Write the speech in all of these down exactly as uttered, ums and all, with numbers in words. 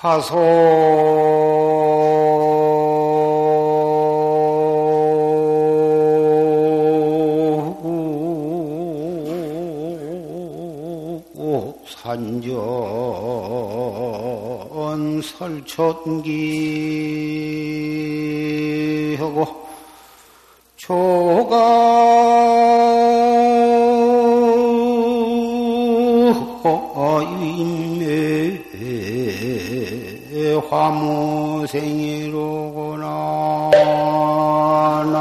하소 산전 설촌기하고 초가인매 화무생이로구나 나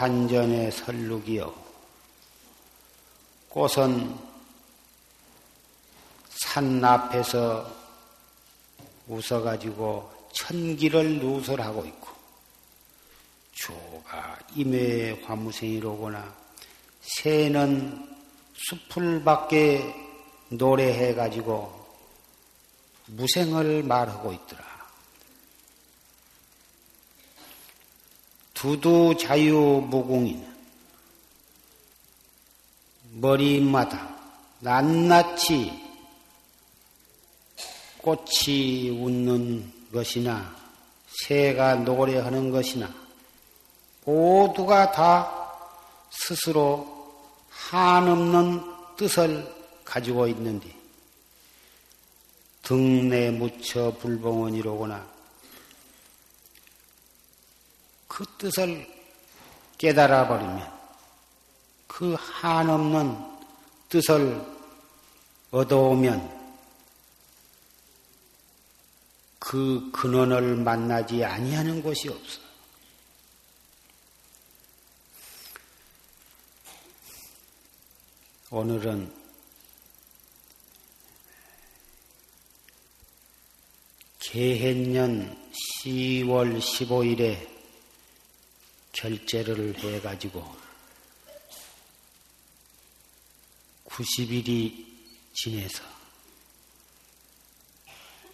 산전의 설룩이여, 꽃은 산 앞에서 웃어가지고 천기를 누설하고 있고, 조가 임의 화무생이로구나. 새는 숲을 밖에 노래해가지고 무생을 말하고 있더라. 두두 자유무궁이는 머리마다 낱낱이 꽃이 웃는 것이나 새가 노래하는 것이나 모두가 다 스스로 한없는 뜻을 가지고 있는데 등내 묻혀 불봉언이로구나. 그 뜻을 깨달아 버리면 그 한없는 뜻을 얻어오면 그 근원을 만나지 아니하는 곳이 없어. 오늘은 계행년 시월 십오일에 결제를 해가지고 구십 일이 지내서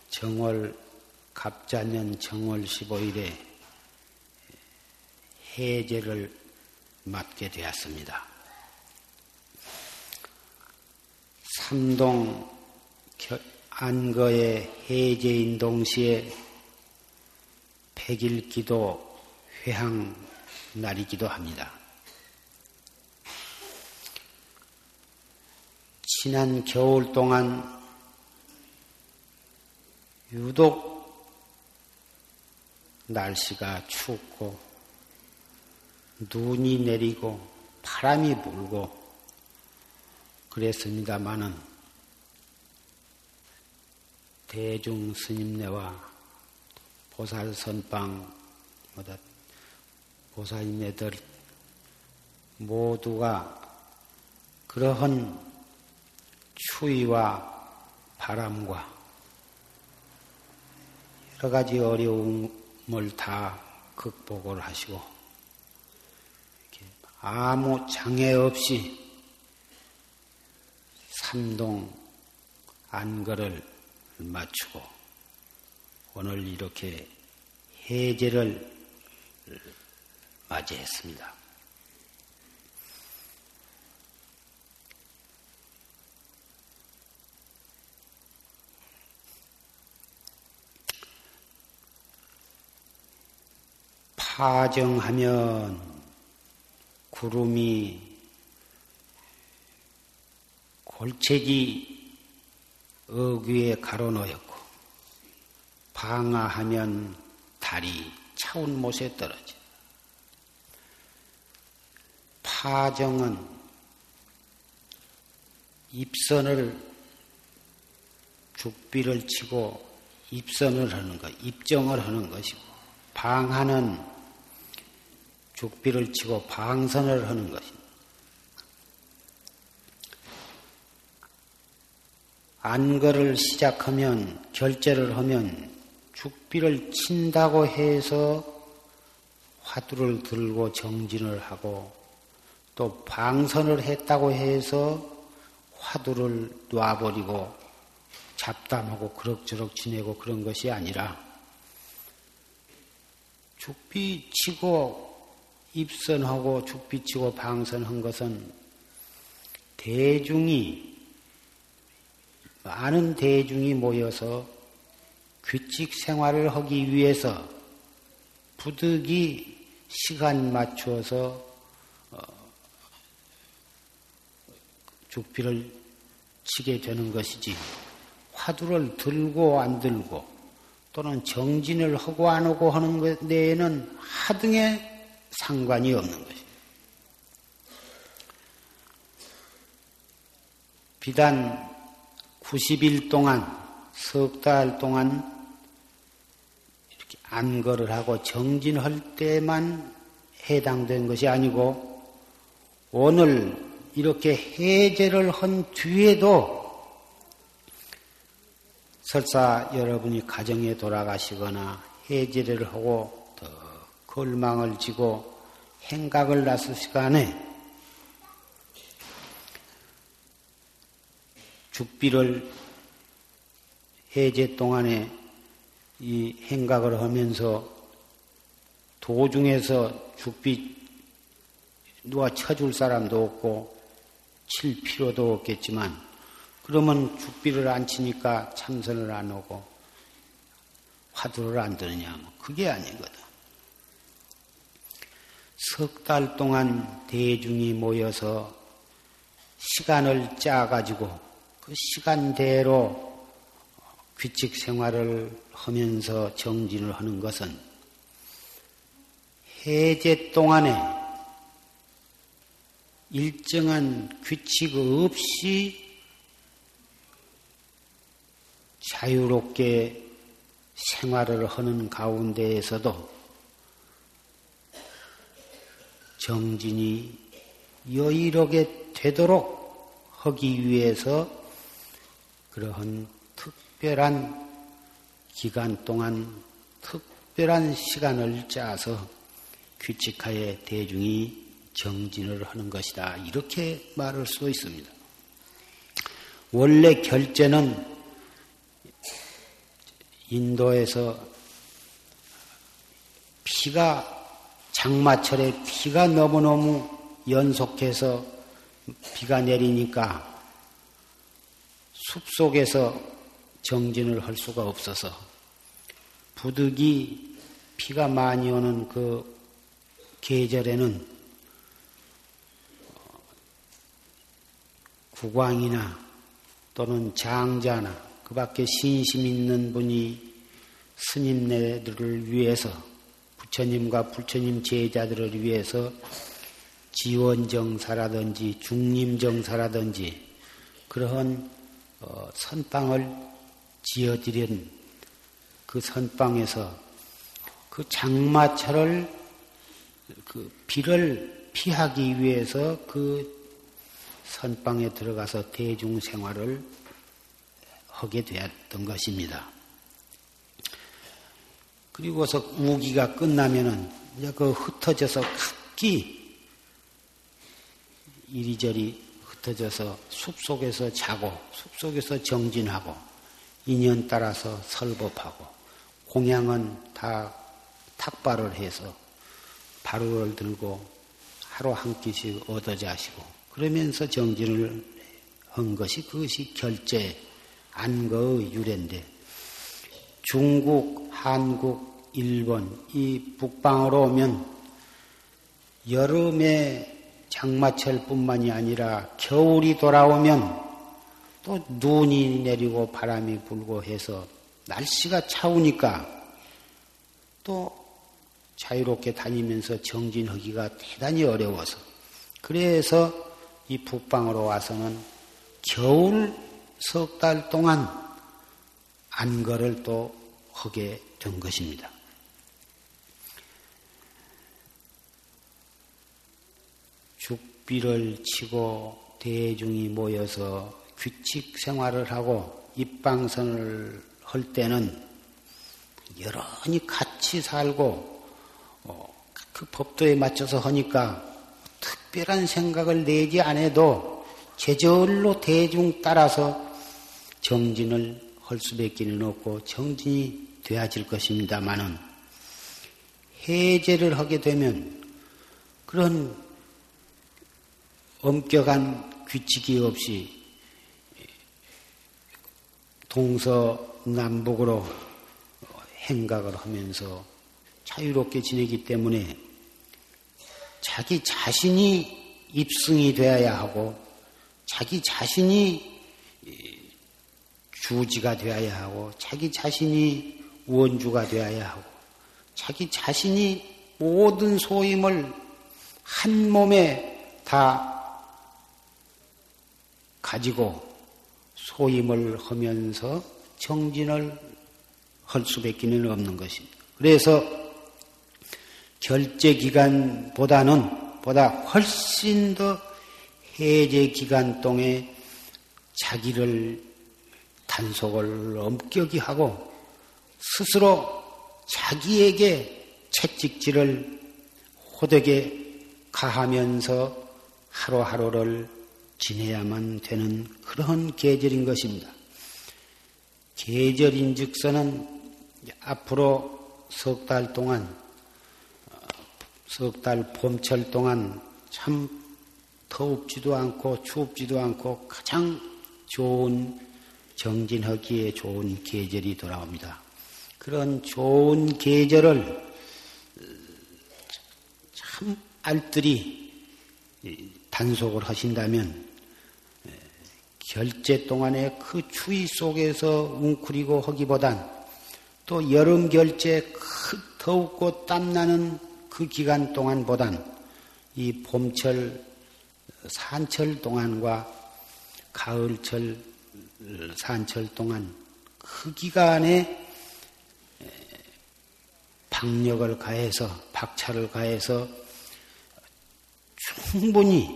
정월 갑자년 정월 십오일에 해제를 맡게 되었습니다. 삼동 안거의 해제인 동시에 백일기도 회향 날이기도 합니다. 지난 겨울 동안 유독 날씨가 춥고 눈이 내리고 바람이 불고 그랬습니다마는 대중 스님네와 보살 선방보다 보살님네들 모두가 그러한 추위와 바람과 여러 가지 어려움을 다 극복을 하시고 아무 장애 없이 삼동 안거를 마치고 오늘 이렇게 해제를 맞이했습니다. 파정하면 구름이 골체지 어귀에 가로놓였고 방아하면 달이 차운 못에 떨어져. 파정은 입선을 죽비를 치고 입선을 하는 것, 입정을 하는 것이고, 방하는 죽비를 치고 방선을 하는 것입니다. 안거를 시작하면, 결제를 하면 죽비를 친다고 해서 화두를 들고 정진을 하고, 또 방선을 했다고 해서 화두를 놔버리고 잡담하고 그럭저럭 지내고 그런 것이 아니라 죽비치고 입선하고 죽비치고 방선한 것은 대중이 많은 대중이 모여서 규칙 생활을 하기 위해서 부득이 시간 맞추어서 죽비를 치게 되는 것이지 화두를 들고 안 들고 또는 정진을 하고 안 하고 하는 것 내에는 하등의 상관이 없는 것입니다. 비단 구십 일 동안, 석 달 동안 이렇게 안거를 하고 정진할 때만 해당된 것이 아니고 오늘 이렇게 해제를 한 뒤에도 설사 여러분이 가정에 돌아가시거나 해제를 하고 더 걸망을 지고 행각을 났을 시간에 죽비를 해제 동안에 이 행각을 하면서 도중에서 죽비 누가 쳐줄 사람도 없고 칠 필요도 없겠지만 그러면 죽비를 안 치니까 참선을 안 하고 화두를 안 드느냐 하면 그게 아니거든. 석 달 동안 대중이 모여서 시간을 짜가지고 그 시간대로 규칙 생활을 하면서 정진을 하는 것은 해제 동안에 일정한 규칙 없이 자유롭게 생활을 하는 가운데에서도 정진이 여유롭게 되도록 하기 위해서 그러한 특별한 기간 동안 특별한 시간을 짜서 규칙하에 대중이 정진을 하는 것이다. 이렇게 말할 수도 있습니다. 원래 결제는 인도에서 비가 장마철에 비가 너무너무 연속해서 비가 내리니까 숲속에서 정진을 할 수가 없어서 부득이 비가 많이 오는 그 계절에는 국왕이나 또는 장자나 그 밖에 신심 있는 분이 스님네들을 위해서 부처님과 부처님 제자들을 위해서 지원정사라든지 중림정사라든지 그러한 선방을 지어드린 그 선방에서 그 장마철을 그 비를 피하기 위해서 그 선방에 들어가서 대중생활을 하게 되었던 것입니다. 그리고서 우기가 끝나면은 이제 그 흩어져서 각기 이리저리 흩어져서 숲 속에서 자고 숲 속에서 정진하고 인연 따라서 설법하고 공양은 다 탁발을 해서 바루를 들고 하루 한 끼씩 얻어 자시고 그러면서 정진을 한 것이 그것이 결제 안거의 유래인데 중국, 한국, 일본 이 북방으로 오면 여름에 장마철뿐만이 아니라 겨울이 돌아오면 또 눈이 내리고 바람이 불고 해서 날씨가 차우니까 또 자유롭게 다니면서 정진하기가 대단히 어려워서 그래서 이 북방으로 와서는 겨울 석 달 동안 안거를 또 하게 된 것입니다. 죽비를 치고 대중이 모여서 규칙 생활을 하고 입방선을 할 때는 여러분이 같이 살고 그 법도에 맞춰서 하니까 특별한 생각을 내지 않아도 제절로 대중 따라서 정진을 할 수밖에 없고 정진이 되어질 것입니다만은 해제를 하게 되면 그런 엄격한 규칙이 없이 동서남북으로 행각을 하면서 자유롭게 지내기 때문에 자기 자신이 입승이 되어야 하고 자기 자신이 주지가 되어야 하고 자기 자신이 원주가 되어야 하고 자기 자신이 모든 소임을 한 몸에 다 가지고 소임을 하면서 정진을 할 수밖에 없는 것입니다. 그래서 결제 기간보다는 보다 훨씬 더 해제 기간 동에 자기를 단속을 엄격히 하고 스스로 자기에게 채찍질을 호되게 가하면서 하루하루를 지내야만 되는 그런 계절인 것입니다. 계절인즉서는 앞으로 석 달 동안, 석 달 봄철 동안 참 더웁지도 않고 추웁지도 않고 가장 좋은 정진하기에 좋은 계절이 돌아옵니다. 그런 좋은 계절을 참 알뜰히 단속을 하신다면 결제 동안에 그 추위 속에서 웅크리고 하기보단 또 여름 결제 더웁고 땀나는 그 기간 동안보단 이 봄철 산철 동안과 가을철 산철 동안 그 기간에 박력을 가해서 박차를 가해서 충분히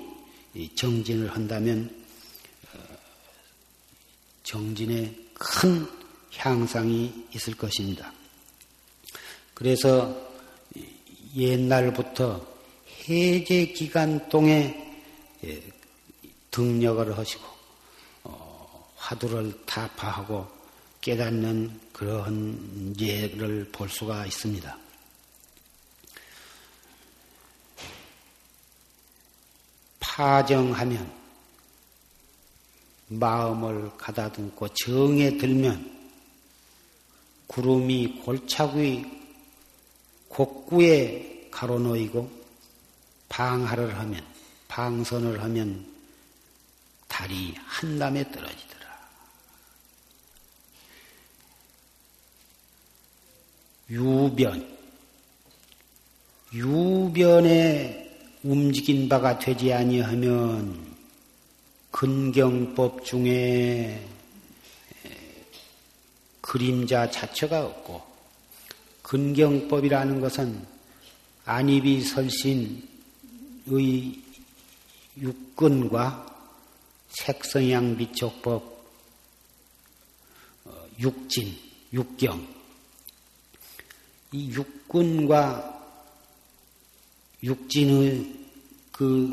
정진을 한다면 정진에 큰 향상이 있을 것입니다. 그래서 옛날부터 해제 기간 동에 등력을 하시고 화두를 타파하고 깨닫는 그런 예를 볼 수가 있습니다. 파정하면 마음을 가다듬고 정에 들면 구름이 골차구의 곡구에 가로놓이고 방하를 하면 방선을 하면 달이 한담에 떨어지더라. 유변 유변에 움직인 바가 되지 아니하면 근경법 중에 그림자 자체가 없고 근경법이라는 것은 안입이 설신의 육근과 색성향 비촉법 육진, 육경 이 육근과 육진의 그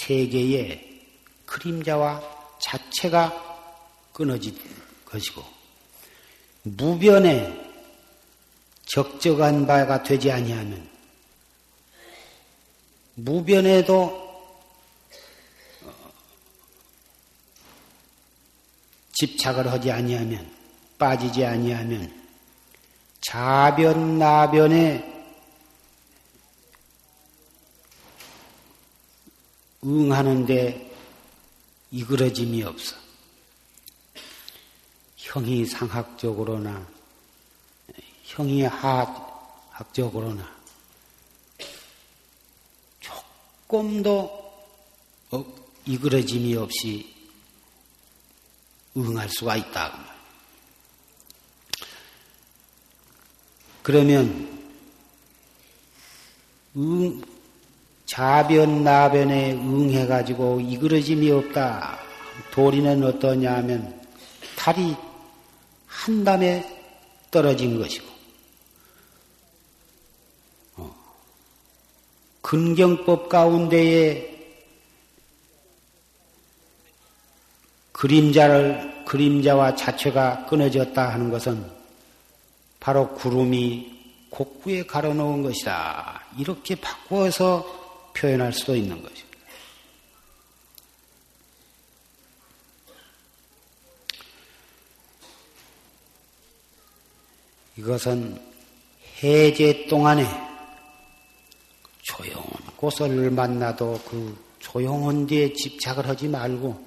세계에 그림자와 자체가 끊어진 것이고 무변에 적적한 바가 되지 아니하면 무변에도 집착을 하지 아니하면 빠지지 아니하면 자변, 나변에 응하는데 이그러짐이 없어. 형이 상학적으로나 형이 하학적으로나 조금도 이그러짐이 없이 응할 수가 있다. 그러면 응, 자변, 나변에 응해가지고 이그러짐이 없다. 도리는 어떠냐 하면 달이 한 담에 떨어진 것이고 어. 근경법 가운데에 그림자를, 그림자와 자체가 끊어졌다 하는 것은 바로 구름이 곡구에 가려놓은 것이다. 이렇게 바꿔서 표현할 수도 있는 것입니다. 이것은 해제 동안에 조용한 꽃을 만나도 그 조용한 데에 집착을 하지 말고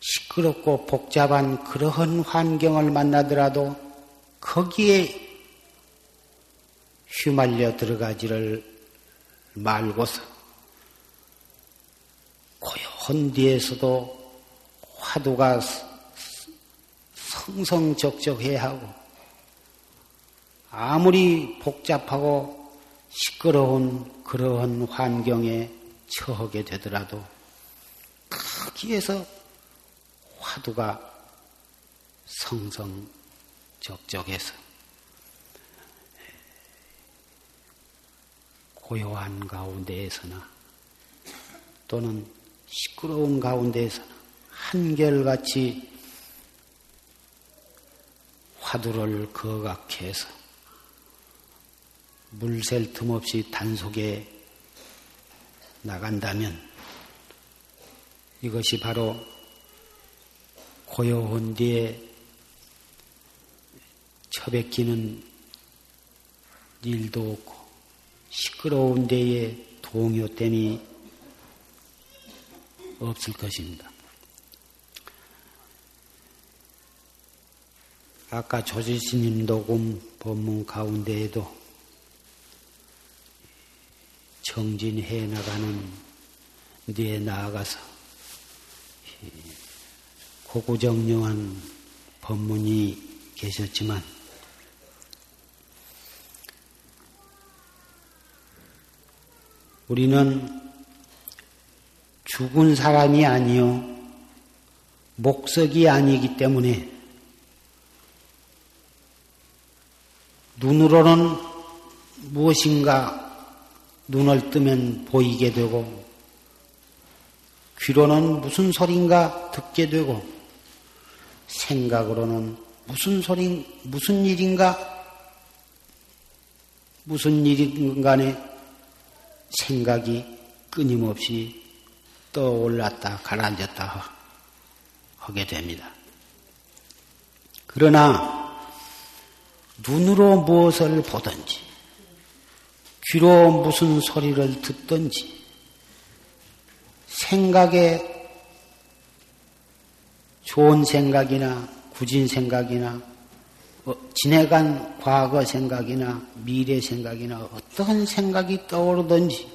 시끄럽고 복잡한 그러한 환경을 만나더라도 거기에 휘말려 들어가지를 말고서 고요한 데에서도 화두가 성성적적해야 하고 아무리 복잡하고 시끄러운 그러한 환경에 처하게 되더라도 거기에서 화두가 성성적적해서 고요한 가운데에서나 또는 시끄러운 가운데에서나 한결같이 화두를 거각해서 물 셀 틈 없이 단속에 나간다면 이것이 바로 고요한 뒤에 처박히는 일도 없고 시끄러운 데에 동요됨이 없을 것입니다. 아까 조지스님 녹음 법문 가운데에도 정진해 나가는 데에 나아가서 고구정령한 법문이 계셨지만 우리는 죽은 사람이 아니요 목석이 아니기 때문에 눈으로는 무엇인가 눈을 뜨면 보이게 되고 귀로는 무슨 소린가 듣게 되고 생각으로는 무슨 소린 무슨 일인가 무슨 일인 간에 생각이 끊임없이 떠올랐다 가라앉았다 하게 됩니다. 그러나 눈으로 무엇을 보든지 귀로 무슨 소리를 듣든지 생각에 좋은 생각이나 굳은 생각이나 지내간 과거 생각이나 미래 생각이나 어떤 생각이 떠오르든지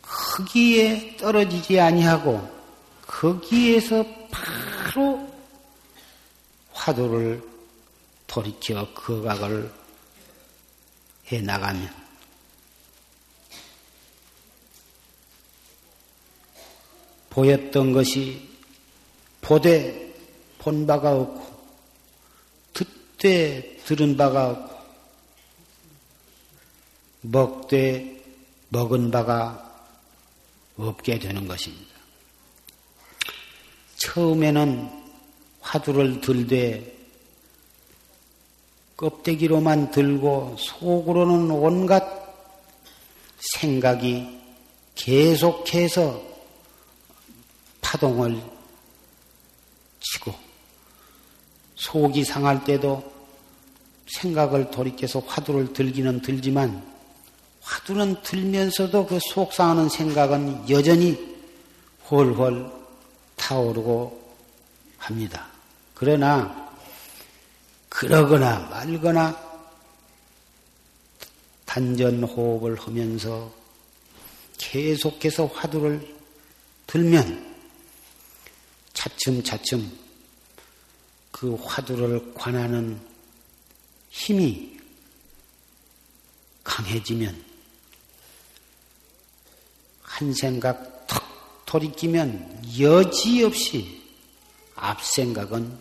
거기에 떨어지지 아니하고 거기에서 바로 화두를 돌이켜 거각을 해나가면 보였던 것이 보되 본 바가 없고 듣되 들은 바가 없고 먹되 먹은 바가 없게 되는 것입니다. 처음에는 화두를 들되 껍데기로만 들고 속으로는 온갖 생각이 계속해서 파동을 치고 속이 상할 때도 생각을 돌이켜서 화두를 들기는 들지만 화두는 들면서도 그 속상하는 생각은 여전히 훨훨 타오르고 합니다. 그러나 그러거나 말거나 단전호흡을 하면서 계속해서 화두를 들면 차츰차츰 그 화두를 관하는 힘이 강해지면 한 생각 턱 돌이키면 여지없이 앞생각은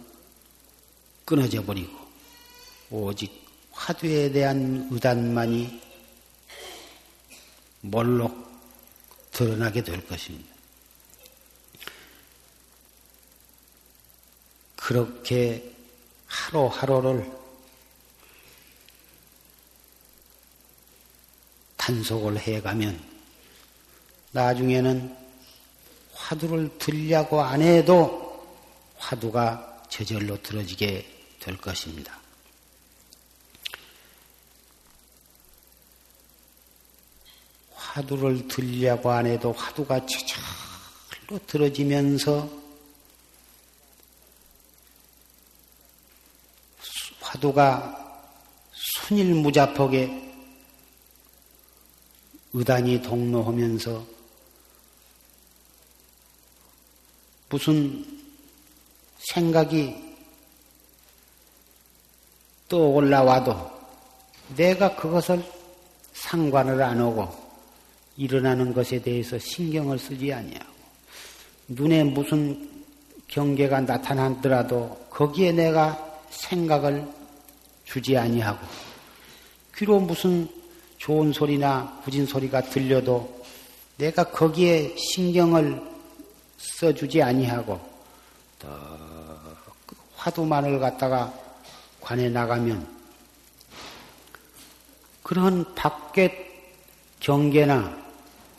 끊어져 버리고 오직 화두에 대한 의단만이 몰록 드러나게 될 것입니다. 그렇게 하루하루를 단속을 해가면 나중에는 화두를 들려고 안 해도 화두가 저절로 들어지게 될 것입니다. 화두를 들려고 안 해도 화두가 저절로 들어지면서 화두가 순일무잡하게 의단이 동로하면서 무슨 생각이 또 올라와도 내가 그것을 상관을 안 하고 일어나는 것에 대해서 신경을 쓰지 아니하고 눈에 무슨 경계가 나타나더라도 거기에 내가 생각을 주지 아니하고 귀로 무슨 좋은 소리나 부진 소리가 들려도 내가 거기에 신경을 써주지 아니하고 화두만을 갖다가 관해 나가면 그런 밖에 경계나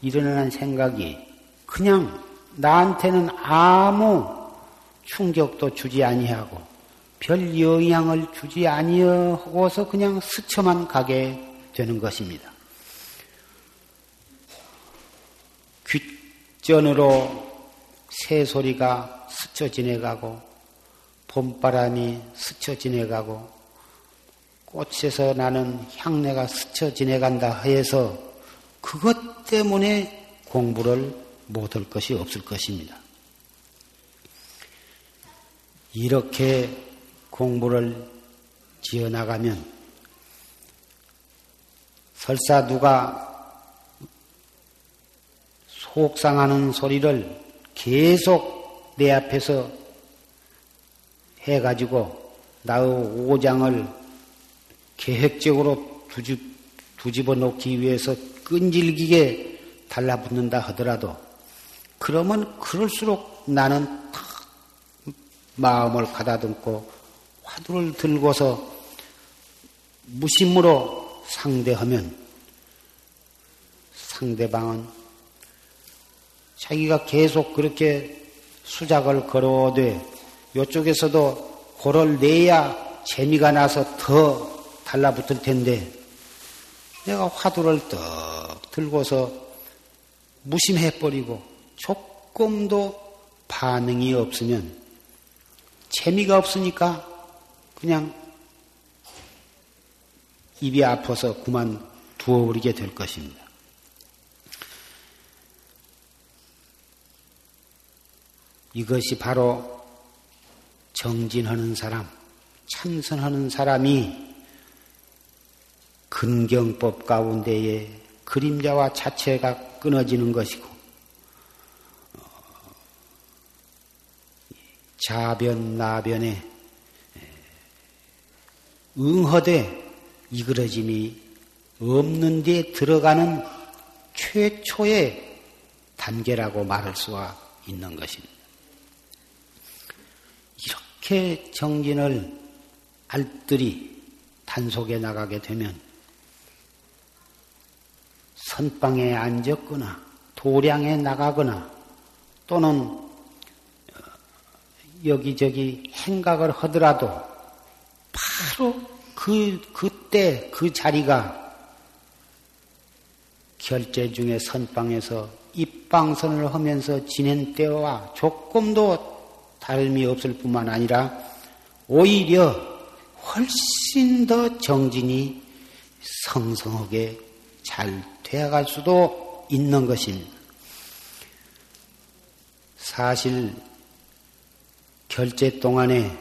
일어나는 생각이 그냥 나한테는 아무 충격도 주지 아니하고 별 영향을 주지 아니하고서 그냥 스쳐만 가게 되는 것입니다. 귓전으로 새소리가 스쳐 지나가고 봄바람이 스쳐 지나가고 꽃에서 나는 향내가 스쳐 지나간다 해서 그것 때문에 공부를 못할 것이 없을 것입니다. 이렇게 공부를 지어나가면 설사 누가 속상하는 소리를 계속 내 앞에서 해가지고 나의 오장을 계획적으로 두집, 두집어 놓기 위해서 끈질기게 달라붙는다 하더라도 그러면 그럴수록 나는 탁 마음을 가다듬고 화두를 들고서 무심으로 상대하면 상대방은 자기가 계속 그렇게 수작을 걸어오되 이쪽에서도 고를 내야 재미가 나서 더 달라붙을 텐데 내가 화두를 떡 들고서 무심해버리고 조금도 반응이 없으면 재미가 없으니까 그냥 입이 아파서 그만 두어버리게 될 것입니다. 이것이 바로 정진하는 사람, 참선하는 사람이 근경법 가운데에 그림자와 자체가 끊어지는 것이고 자변, 나변에 응허되 이그러짐이 없는 데에 들어가는 최초의 단계라고 말할 수가 있는 것입니다. 이렇게 정진을 알뜰히 단속해 나가게 되면 선방에 앉았거나 도량에 나가거나 또는 여기저기 행각을 하더라도 바로 그, 그때 그 자리가 결제 중에 선방에서 입방선을 하면서 지낸 때와 조금도 다름이 없을 뿐만 아니라 오히려 훨씬 더 정진이 성성하게 잘 되어갈 수도 있는 것입니다. 사실 결제 동안에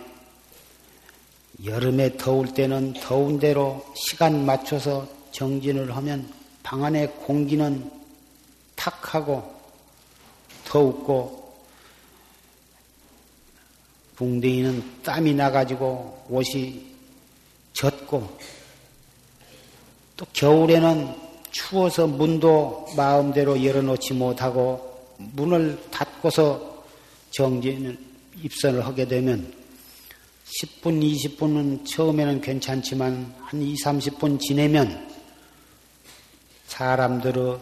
여름에 더울 때는 더운 대로 시간 맞춰서 정진을 하면 방 안의 공기는 탁하고 더웁고 붕댕이는 땀이 나가지고 옷이 젖고 또 겨울에는 추워서 문도 마음대로 열어놓지 못하고 문을 닫고서 정진을 입선을 하게 되면 십 분, 이십 분은 처음에는 괜찮지만 한 이십, 삼십 분 지내면 사람들의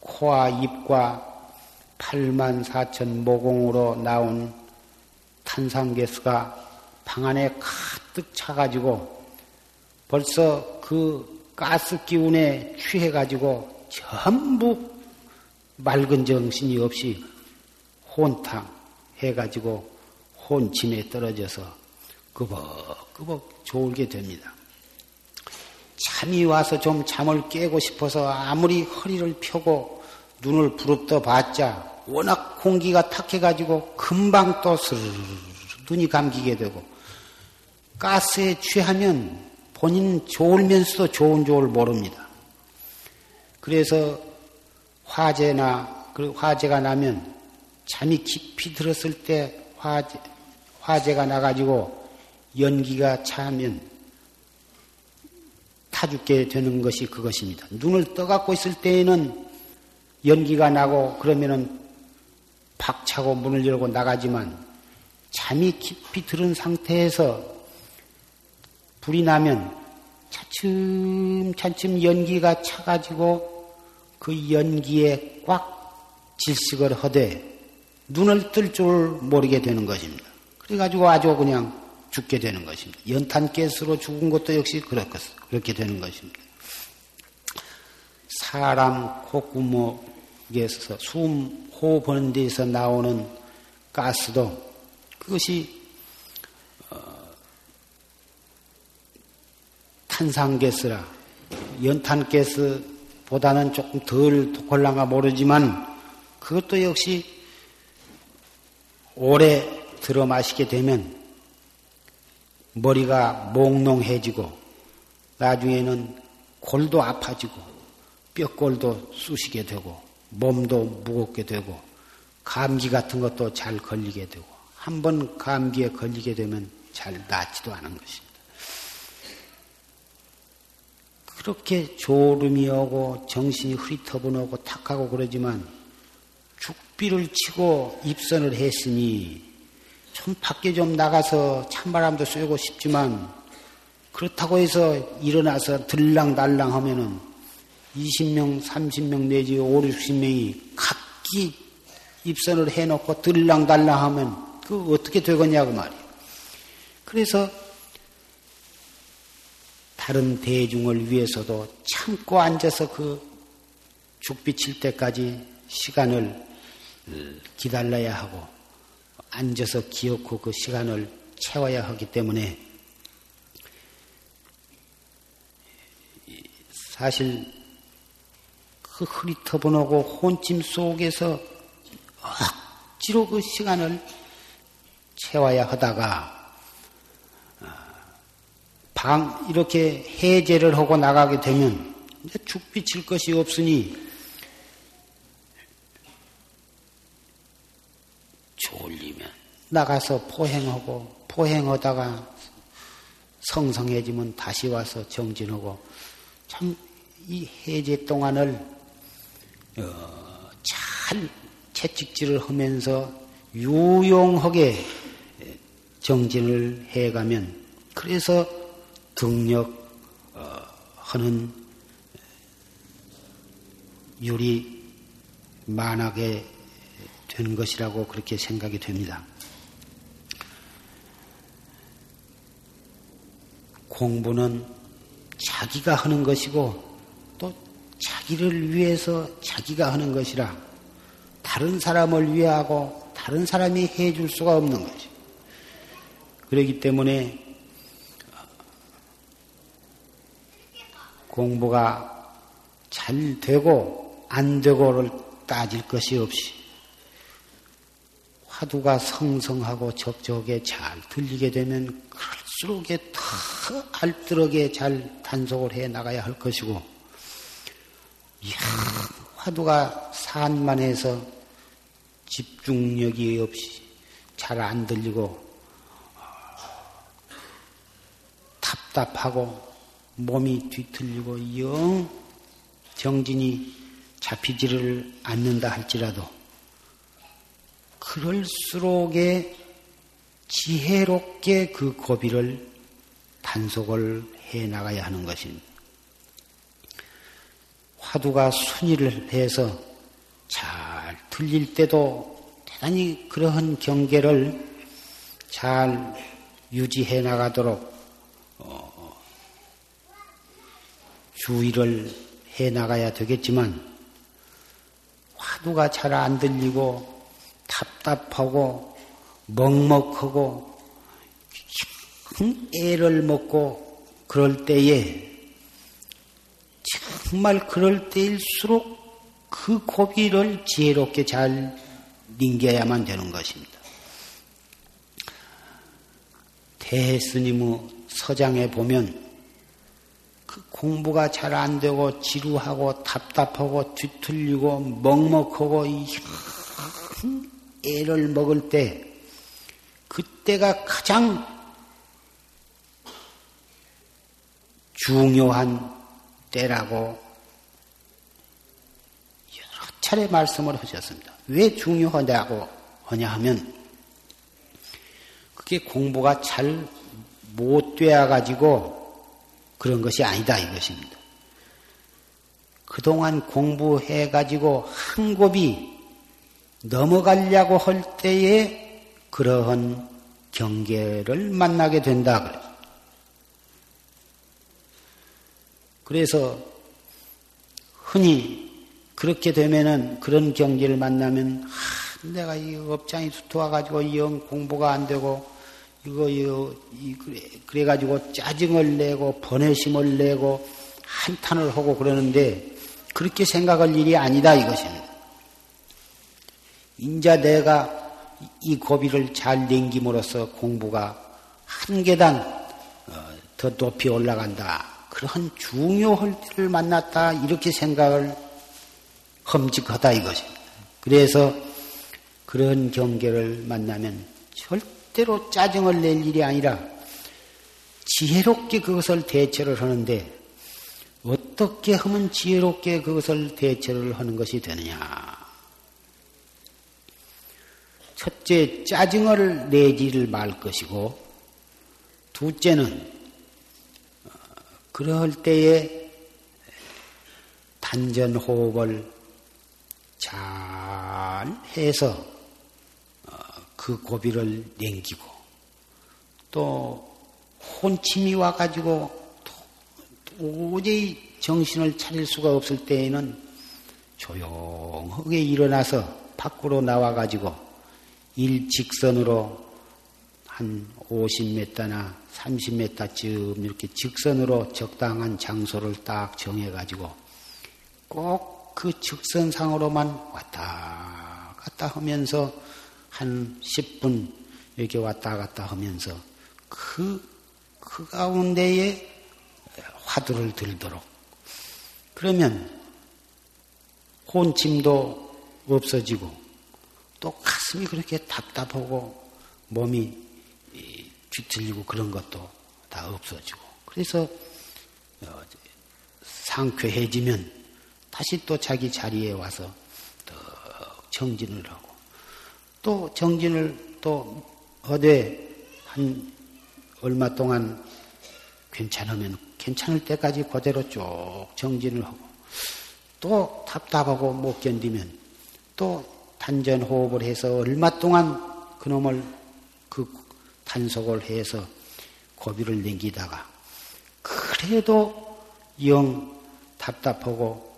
코와 입과 팔만 사천 모공으로 나온 탄산가스가 방 안에 가득 차가지고 벌써 그 가스 기운에 취해가지고 전부 맑은 정신이 없이 혼탕 해가지고 혼침에 떨어져서 끄벅끄벅 졸게 됩니다. 잠이 와서 좀 잠을 깨고 싶어서 아무리 허리를 펴고 눈을 부릅떠 봤자 워낙 공기가 탁해가지고 금방 또 스르르 눈이 감기게 되고 가스에 취하면 본인 좋으면서도 좋은 줄 모릅니다. 그래서 화재나 화재가 나면 잠이 깊이 들었을 때 화재, 화재가 나가지고 연기가 차면 타죽게 되는 것이 그것입니다. 눈을 떠갖고 있을 때에는 연기가 나고 그러면은 박차고 문을 열고 나가지만 잠이 깊이 들은 상태에서 불이 나면 차츰차츰 연기가 차가지고 그 연기에 꽉 질식을 하되 눈을 뜰 줄 모르게 되는 것입니다. 그래가지고 아주 그냥 죽게 되는 것입니다. 연탄가스로 죽은 것도 역시 그렇게 되는 것입니다. 사람 콧구멍에서 숨 호흡하는 데서 나오는 가스도 그것이 탄산가스라 연탄가스보다는 조금 덜 독할랑가 모르지만 그것도 역시 오래 들어 마시게 되면 머리가 몽롱해지고 나중에는 골도 아파지고 뼈골도 쑤시게 되고 몸도 무겁게 되고 감기 같은 것도 잘 걸리게 되고 한번 감기에 걸리게 되면 잘 낫지도 않은 것입니다. 그렇게 졸음이 오고 정신이 흐리터분하고 탁하고 그러지만 죽비를 치고 입선을 했으니 좀 밖에 좀 나가서 찬바람도 쐬고 싶지만 그렇다고 해서 일어나서 들랑달랑 하면은 이십 명, 삼십 명 내지 오십, 육십 명이 각기 입선을 해놓고 들랑달랑 하면 그 어떻게 되겠냐고 말이에요. 그래서 다른 대중을 위해서도 참고 앉아서 그 죽비칠 때까지 시간을 기다려야 하고 앉아서 기어코 그 시간을 채워야 하기 때문에 사실 그 흐리터분하고 혼침 속에서 억지로 그 시간을 채워야 하다가 방 이렇게 해제를 하고 나가게 되면 죽비칠 것이 없으니 졸리면 나가서 포행하고 포행하다가 성성해지면 다시 와서 정진하고 참 이 해제 동안을 어, 잘 채찍질을 하면서 유용하게 정진을 해가면 그래서 등력하는 율이 만하게 되는 것이라고 그렇게 생각이 됩니다. 공부는 자기가 하는 것이고 또 자기를 위해서 자기가 하는 것이라 다른 사람을 위하고 다른 사람이 해줄 수가 없는 것이죠. 그렇기 때문에 공부가 잘 되고 안 되고를 따질 것이 없이 화두가 성성하고 적적하게 잘 들리게 되면 그럴수록에 더 알뜰하게 잘 단속을 해 나가야 할 것이고, 이야, 화두가 산만해서 집중력이 없이 잘 안 들리고 답답하고 몸이 뒤틀리고 영 정진이 잡히지를 않는다 할지라도 그럴수록에 지혜롭게 그 고비를 단속을 해나가야 하는 것입니다. 화두가 순위를 해서 잘 들릴 때도 대단히 그러한 경계를 잘 유지해 나가도록 주의를 해 나가야 되겠지만, 화두가 잘 안 들리고 답답하고 먹먹하고 애를 먹고 그럴 때에, 정말 그럴 때일수록 그 고비를 지혜롭게 잘 넘겨야만 되는 것입니다. 대스님의 서장에 보면 그 공부가 잘 안 되고 지루하고 답답하고 뒤틀리고 먹먹하고 애를 먹을 때, 그때가 가장 중요한 때라고 여러 차례 말씀을 하셨습니다. 왜 중요하다고 하냐 하면, 그게 공부가 잘 못 되어가지고 그런 것이 아니다 이것입니다. 그동안 공부해가지고 한 고비 넘어가려고 할 때에 그러한 경계를 만나게 된다 그래요. 그래서 흔히 그렇게 되면은, 그런 경계를 만나면, 아, 내가 이 업장이 두터워 가지고 영 공부가 안 되고 이거 이거 그래, 그래 가지고 짜증을 내고 번외심을 내고 한탄을 하고 그러는데, 그렇게 생각할 일이 아니다 이것입니다. 인자 내가 이 고비를 잘 넘김으로써 공부가 한 계단 더 높이 올라간다. 그런 중요할 때를 만났다. 이렇게 생각을 험직하다 이것입니다. 그래서 그런 경계를 만나면 절대로 짜증을 낼 일이 아니라 지혜롭게 그것을 대처를 하는데, 어떻게 하면 지혜롭게 그것을 대처를 하는 것이 되느냐. 첫째, 짜증을 내지를 말 것이고, 둘째는 그럴 때에 단전호흡을 잘 해서 그 고비를 넘기고, 또 혼침이 와가지고 도저히 정신을 차릴 수가 없을 때에는 조용하게 일어나서 밖으로 나와가지고 일직선으로 한 오십 미터나 삼십 미터쯤 이렇게 직선으로 적당한 장소를 딱 정해가지고 꼭 그 직선상으로만 왔다 갔다 하면서 한 십 분 이렇게 왔다 갔다 하면서 그, 그 가운데에 화두를 들도록. 그러면 혼침도 없어지고, 또 가슴이 그렇게 답답하고 몸이 뒤틀리고 그런 것도 다 없어지고, 그래서 상쾌해지면 다시 또 자기 자리에 와서 또 정진을 하고, 또 정진을 또 어디 한 얼마 동안 괜찮으면 괜찮을 때까지 그대로 쭉 정진을 하고, 또 답답하고 못 견디면 또 단전호흡을 해서 얼마 동안 그놈을 그 단속을 해서 고비를 넘기다가 해도 영 답답하고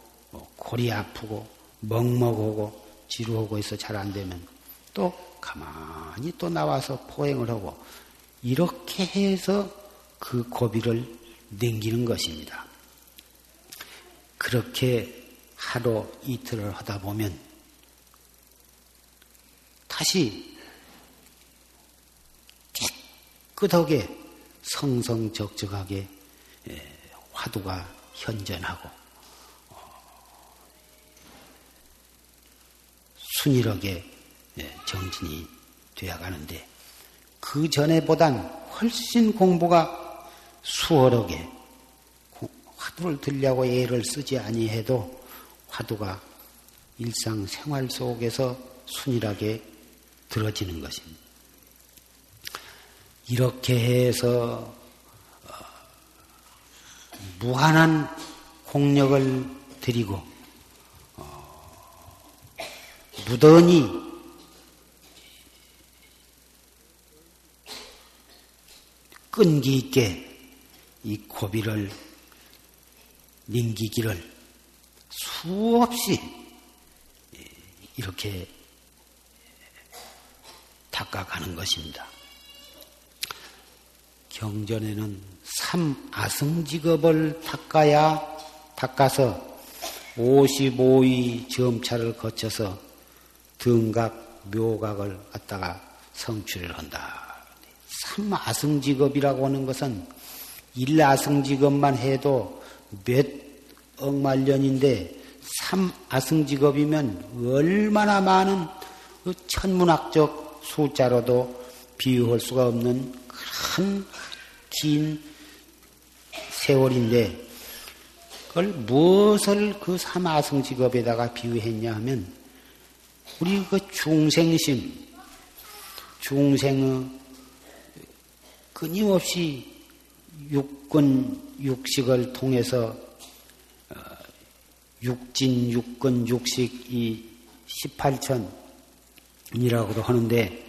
골이 아프고 먹먹하고 지루하고 해서 잘 안 되면 또 가만히 또 나와서 포행을 하고 이렇게 해서 그 고비를 넘기는 것입니다. 그렇게 하루 이틀을 하다 보면 다시 깨끗하게 성성적적하게 화두가 현전하고 순일하게 정진이 되어가는데 그 전에보단 훨씬 공부가 수월하게 화두를 들려고 애를 쓰지 아니해도 화두가 일상생활 속에서 순일하게 들어지는 것입니다. 이렇게 해서 무한한 공력을 들이고 무던히 끈기 있게 이 고비를 넘기기를 수없이 이렇게 닦아가는 것입니다. 경전에는 삼아승직업을 닦아야 닦아서 오십오 위 점차를 거쳐서 등각, 묘각을 갖다가 성취를 한다. 삼아승직업이라고 하는 것은 일아승직업만 해도 몇 억만년인데 삼아승직업이면 얼마나 많은 그 천문학적 숫자로도 비유할 수가 없는 큰 긴 세월인데 그걸 무엇을 그 삼아승 직업에다가 비유했냐 하면 우리 그 중생심, 중생의 끊임없이 육근 육식을 통해서 육진, 육근, 육식 이 십팔천이라고도 하는데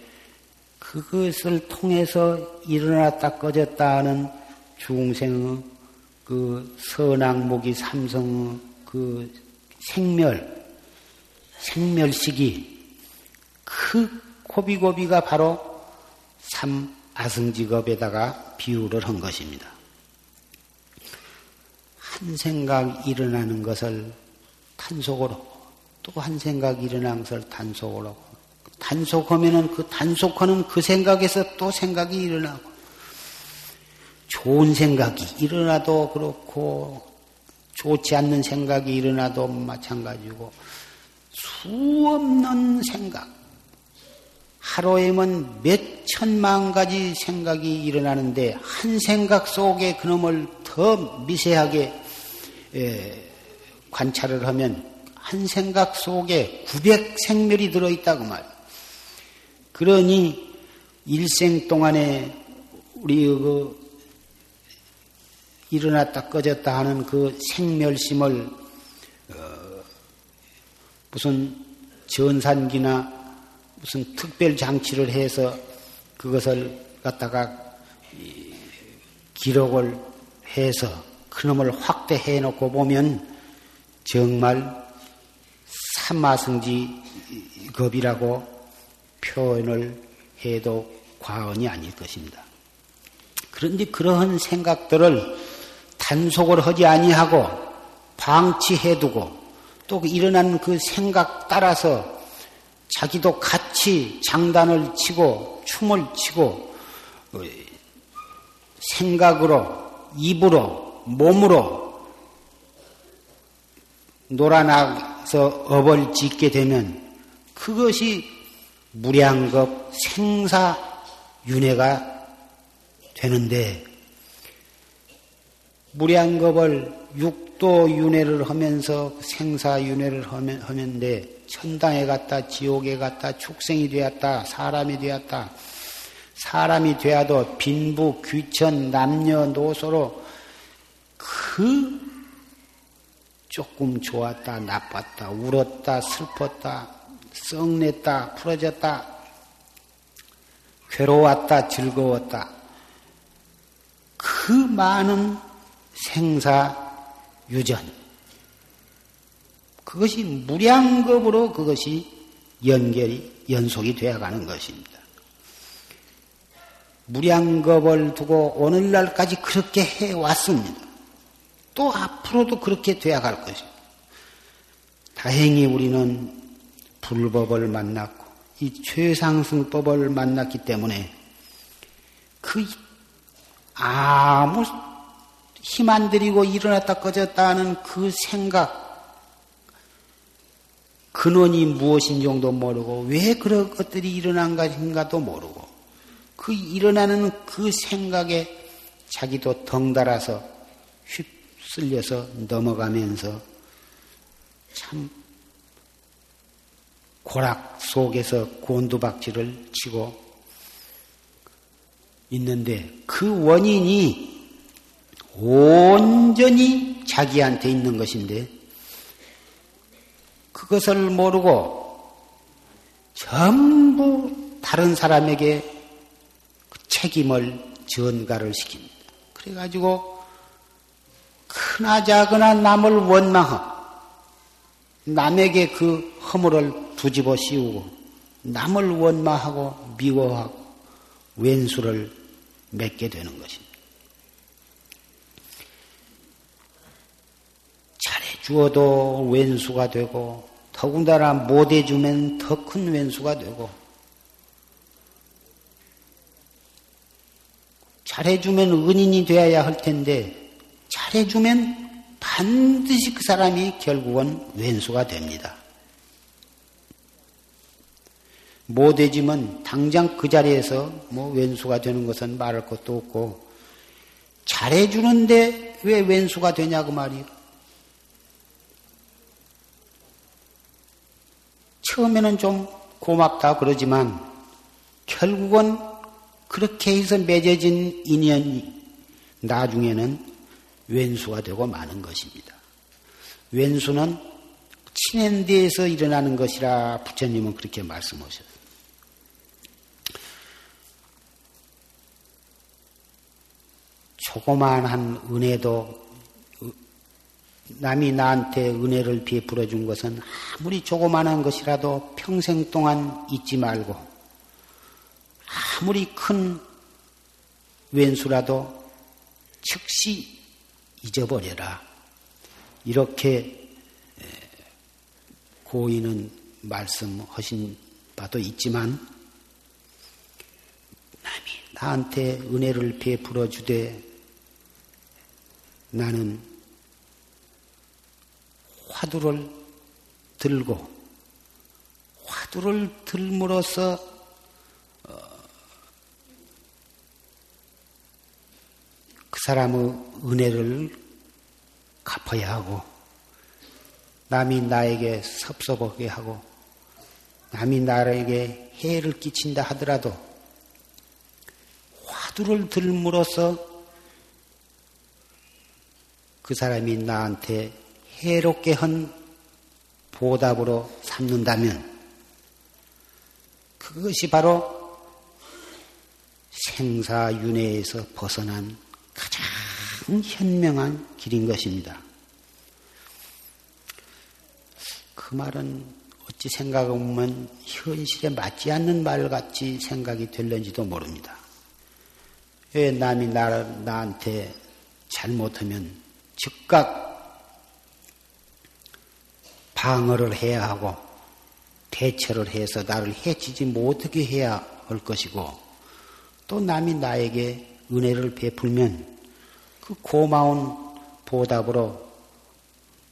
그것을 통해서 일어났다 꺼졌다 하는 중생의 그 선악무기 삼성의 그 생멸, 생멸식이 그 고비고비가 바로 삼아승직업에다가 비유를 한 것입니다. 한 생각 일어나는 것을 단속으로 또 한 생각 일어나는 것을 단속으로 단속하면은 그 단속하는 그 생각에서 또 생각이 일어나고 좋은 생각이 일어나도 그렇고 좋지 않는 생각이 일어나도 마찬가지고 수없는 생각 하루에만 몇 천만 가지 생각이 일어나는데 한 생각 속에 그놈을 더 미세하게 관찰을 하면 한 생각 속에 구백 생멸이 들어있다고 말이에요. 그러니 일생 동안에 우리 그 일어났다 꺼졌다 하는 그 생멸심을 무슨 전산기나 무슨 특별 장치를 해서 그것을 갖다가 기록을 해서 그놈을 확대해 놓고 보면 정말 삼아승직업이라고 표현을 해도 과언이 아닐 것입니다. 그런데 그러한 생각들을 단속을 하지 아니하고 방치해두고 또 일어난 그 생각 따라서 자기도 같이 장단을 치고 춤을 치고 생각으로 입으로 몸으로 놀아나서 업을 짓게 되면 그것이 무량겁 생사윤회가 되는데 무량겁을 육도윤회를 하면서 생사윤회를 하면, 하면데 천당에 갔다 지옥에 갔다 축생이 되었다 사람이 되었다 사람이 되어도 빈부 귀천 남녀노소로 그 조금 좋았다 나빴다 울었다 슬펐다 썩냈다, 풀어졌다, 괴로웠다, 즐거웠다. 그 많은 생사 유전, 그것이 무량겁으로 그것이 연결이 연속이 되어가는 것입니다. 무량겁을 두고 오늘날까지 그렇게 해왔습니다. 또 앞으로도 그렇게 되어갈 것입니다. 다행히 우리는 불법을 만났고 이 최상승법을 만났기 때문에 그 아무 힘 안 들이고 일어났다 꺼졌다 하는 그 생각, 근원이 무엇인 정도 모르고 왜 그런 것들이 일어난 것인가도 모르고 그 일어나는 그 생각에 자기도 덩달아서 휩쓸려서 넘어가면서 참 고락 속에서 곤두박질을 치고 있는데 그 원인이 온전히 자기한테 있는 것인데 그것을 모르고 전부 다른 사람에게 그 책임을 전가를 시킵니다. 그래가지고 크나작으나 남을 원망하고 남에게 그 허물을 두집어 씌우고 남을 원망하고 미워하고 왼수를 맺게 되는 것입니다. 주어도 왼수가 되고 더군다나 못해주면 더 큰 왼수가 되고 잘해주면 은인이 되어야 할 텐데 잘해주면 반드시 그 사람이 결국은 왼수가 됩니다. 못해주면 당장 그 자리에서 뭐 왼수가 되는 것은 말할 것도 없고 잘해주는데 왜 왼수가 되냐고 말이에요. 처음에는 좀 고맙다 그러지만 결국은 그렇게 해서 맺어진 인연이 나중에는 왼수가 되고 마는 것입니다. 왼수는 친한 데에서 일어나는 것이라 부처님은 그렇게 말씀하셨습니다. 조그만한 은혜도 남이 나한테 은혜를 베풀어 준 것은 아무리 조그만한 것이라도 평생 동안 잊지 말고 아무리 큰 왼수라도 즉시 잊어버려라. 이렇게 고인은 말씀하신 바도 있지만 남이 나한테 은혜를 베풀어 주되 나는 화두를 들고 화두를 들므로써 그 사람의 은혜를 갚아야 하고 남이 나에게 섭섭하게 하고 남이 나에게 해를 끼친다 하더라도 화두를 들므로써 그 사람이 나한테 해롭게 한 보답으로 삼는다면 그것이 바로 생사윤회에서 벗어난 가장 현명한 길인 것입니다. 그 말은 어찌 생각하면 현실에 맞지 않는 말같이 생각이 될는지도 모릅니다. 왜 남이 나, 나한테 잘못하면 즉각 방어를 해야 하고 대처를 해서 나를 해치지 못하게 해야 할 것이고 또 남이 나에게 은혜를 베풀면 그 고마운 보답으로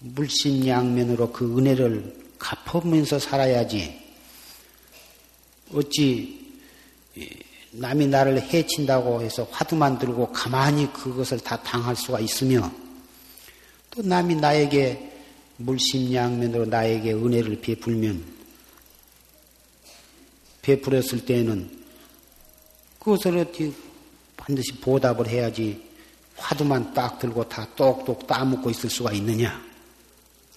물심양면으로 그 은혜를 갚으면서 살아야지 어찌 남이 나를 해친다고 해서 화두만 들고 가만히 그것을 다 당할 수가 있으며 또 남이 나에게 물심양면으로 나에게 은혜를 베풀면 베풀었을 때에는 그것을 어떻게 반드시 보답을 해야지 화두만 딱 들고 다 똑똑 따먹고 있을 수가 있느냐.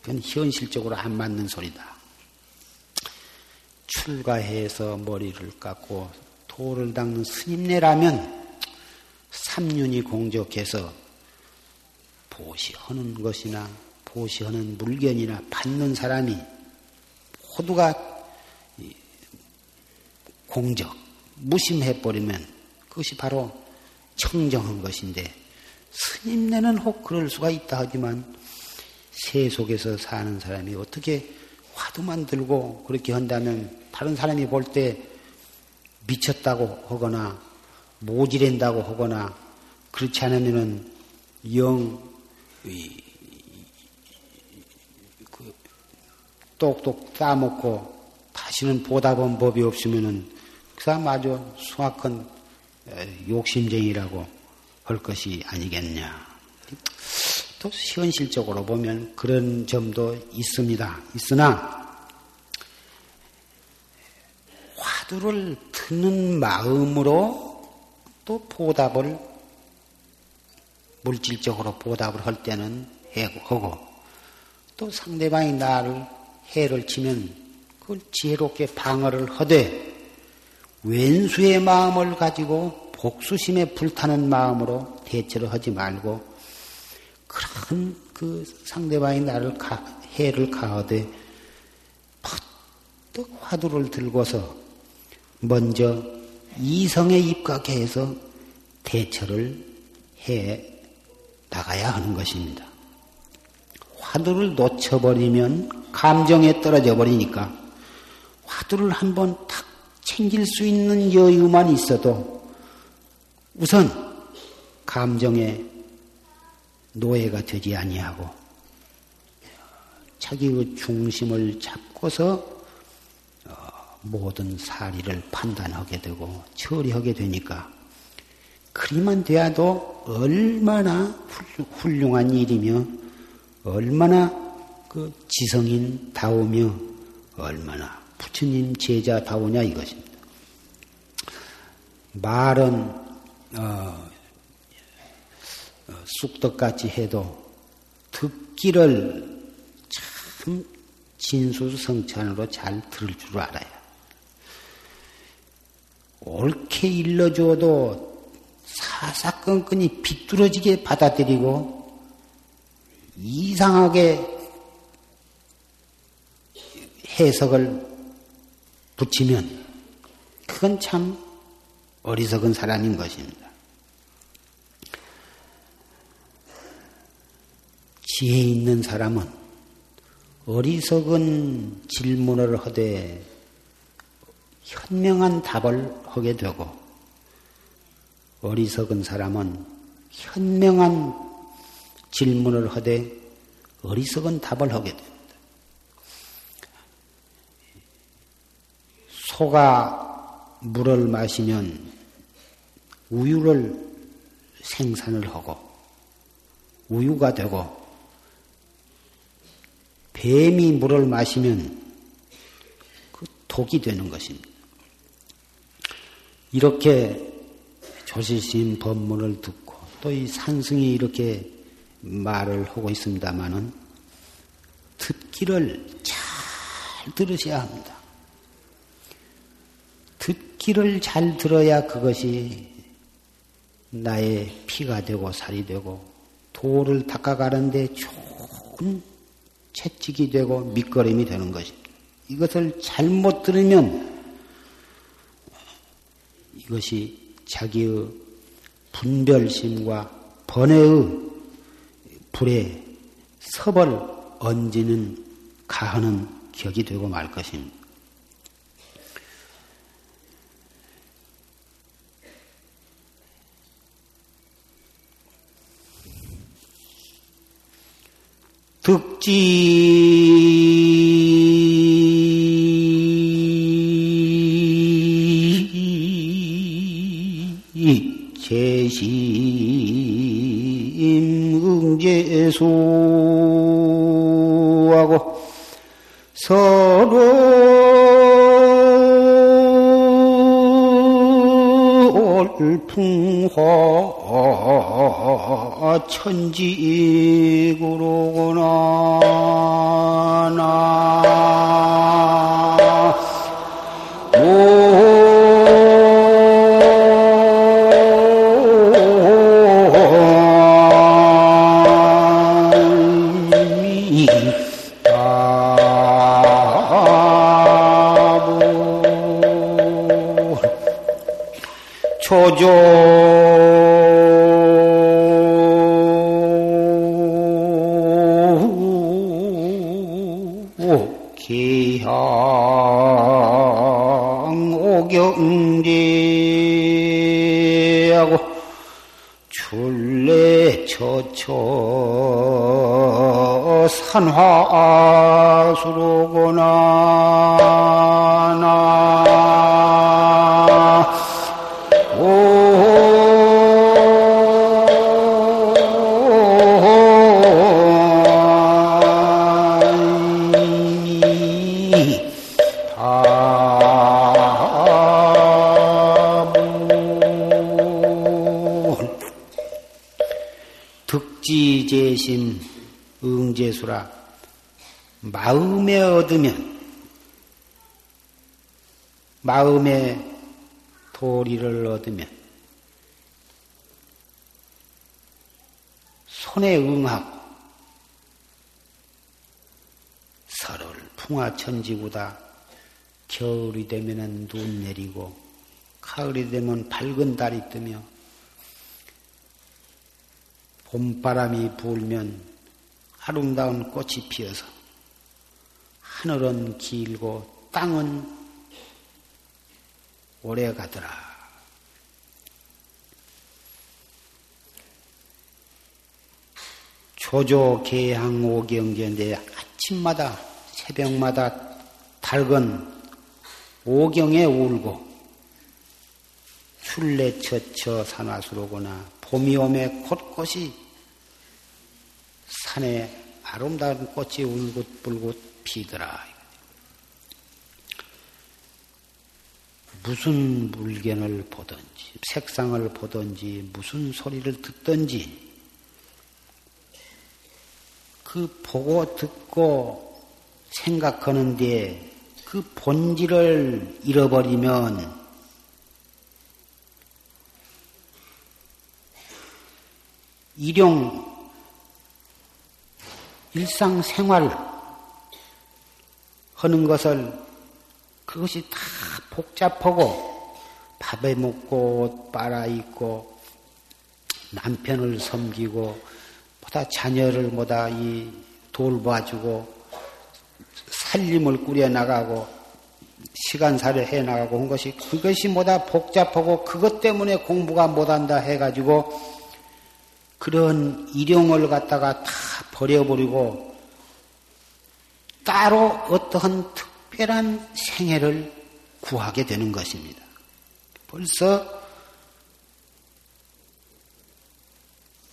그건 현실적으로 안 맞는 소리다. 출가해서 머리를 깎고 도를 닦는 스님네라면 삼륜이 공적해서 보시하는 것이나 보시하는 물건이나 받는 사람이 모두가 공적, 무심해버리면 그것이 바로 청정한 것인데 스님네는 혹 그럴 수가 있다 하지만 세 속에서 사는 사람이 어떻게 화두만 들고 그렇게 한다면 다른 사람이 볼 때 미쳤다고 하거나 모지랜다고 하거나 그렇지 않으면은 영 그, 똑똑 따먹고 다시는 보다 본 법이 없으면은 그 사람 아주 숭악한 욕심쟁이라고 할 것이 아니겠냐. 또 현실적으로 보면 그런 점도 있습니다. 있으나 화두를 듣는 마음으로 또 보답을 물질적으로 보답을 할 때는 하고 또 상대방이 나를 해를 치면 그걸 지혜롭게 방어를 하되 왼수의 마음을 가지고 복수심에 불타는 마음으로 대처를 하지 말고 그런 그 상대방이 나를 가, 해를 가하되 퍼뜩 화두를 들고서 먼저 이성에 입각해서 대처를 해 나가야 하는 것입니다. 화두를 놓쳐버리면 감정에 떨어져 버리니까 화두를 한번 탁 챙길 수 있는 여유만 있어도 우선 감정에 노예가 되지 아니하고 자기의 중심을 잡고서 모든 사리를 판단하게 되고 처리하게 되니까 그리만 돼도 얼마나 훌륭한 일이며 얼마나 그 지성인다우며 얼마나 부처님 제자다우냐 이것입니다. 말은 어, 쑥떡같이 해도 듣기를 참 진수성찬으로 잘 들을 줄 알아요. 옳게 일러줘도 사사건건이 비뚤어지게 받아들이고 이상하게 해석을 붙이면 그건 참 어리석은 사람인 것입니다. 지혜 있는 사람은 어리석은 질문을 하되 현명한 답을 하게 되고 어리석은 사람은 현명한 질문을 하되 어리석은 답을 하게 됩니다. 소가 물을 마시면 우유를 생산을 하고 우유가 되고 뱀이 물을 마시면 그 독이 되는 것입니다. 이렇게 조실스님 법문을 듣고 또 이 산승이 이렇게 말을 하고 있습니다마는 듣기를 잘 들으셔야 합니다. 듣기를 잘 들어야 그것이 나의 피가 되고 살이 되고 도를 닦아가는데 좋은 채찍이 되고 밑거름이 되는 것입니다. 이것을 잘못 들으면 이것이 자기의 분별심과 번뇌의 불에 섭을 얹는 가하는 격이 되고 말 것입니다. 득지 재심응제소하고 서로 올풍화 천지구로구나 이다무 초조 기향 오경리하고 출래처처 산화수로구나 득지재신 응재수라. 마음에 얻으면, 마음에 도리를 얻으면 손에 응하고 설을 풍화천지구다. 겨울이 되면 눈 내리고 가을이 되면 밝은 달이 뜨며 봄바람이 불면 아름다운 꽃이 피어서 하늘은 길고 땅은 오래가더라. 초조 개항 오경전인데 아침마다 새벽마다 밝은 오경에 울고 출래처처 산화수로구나. 봄이 오매 곳곳이 산에 아름다운 꽃이 울긋불긋 피더라. 무슨 물견을 보든지 색상을 보든지 무슨 소리를 듣든지 그 보고 듣고 생각하는 데에 그 본질을 잃어버리면 일용 일상생활 하는 것을 그것이 다 복잡하고 밥에 먹고 빨아입고 남편을 섬기고 보다 자녀를 보다 이 돌봐주고 살림을 꾸려나가고 시간살을 해나가고 한 것이 그것이 뭐다 복잡하고 그것 때문에 공부가 못한다 해가지고 그런 일용을 갖다가 다 버려버리고 따로 어떠한 특별한 생애를 구하게 되는 것입니다. 벌써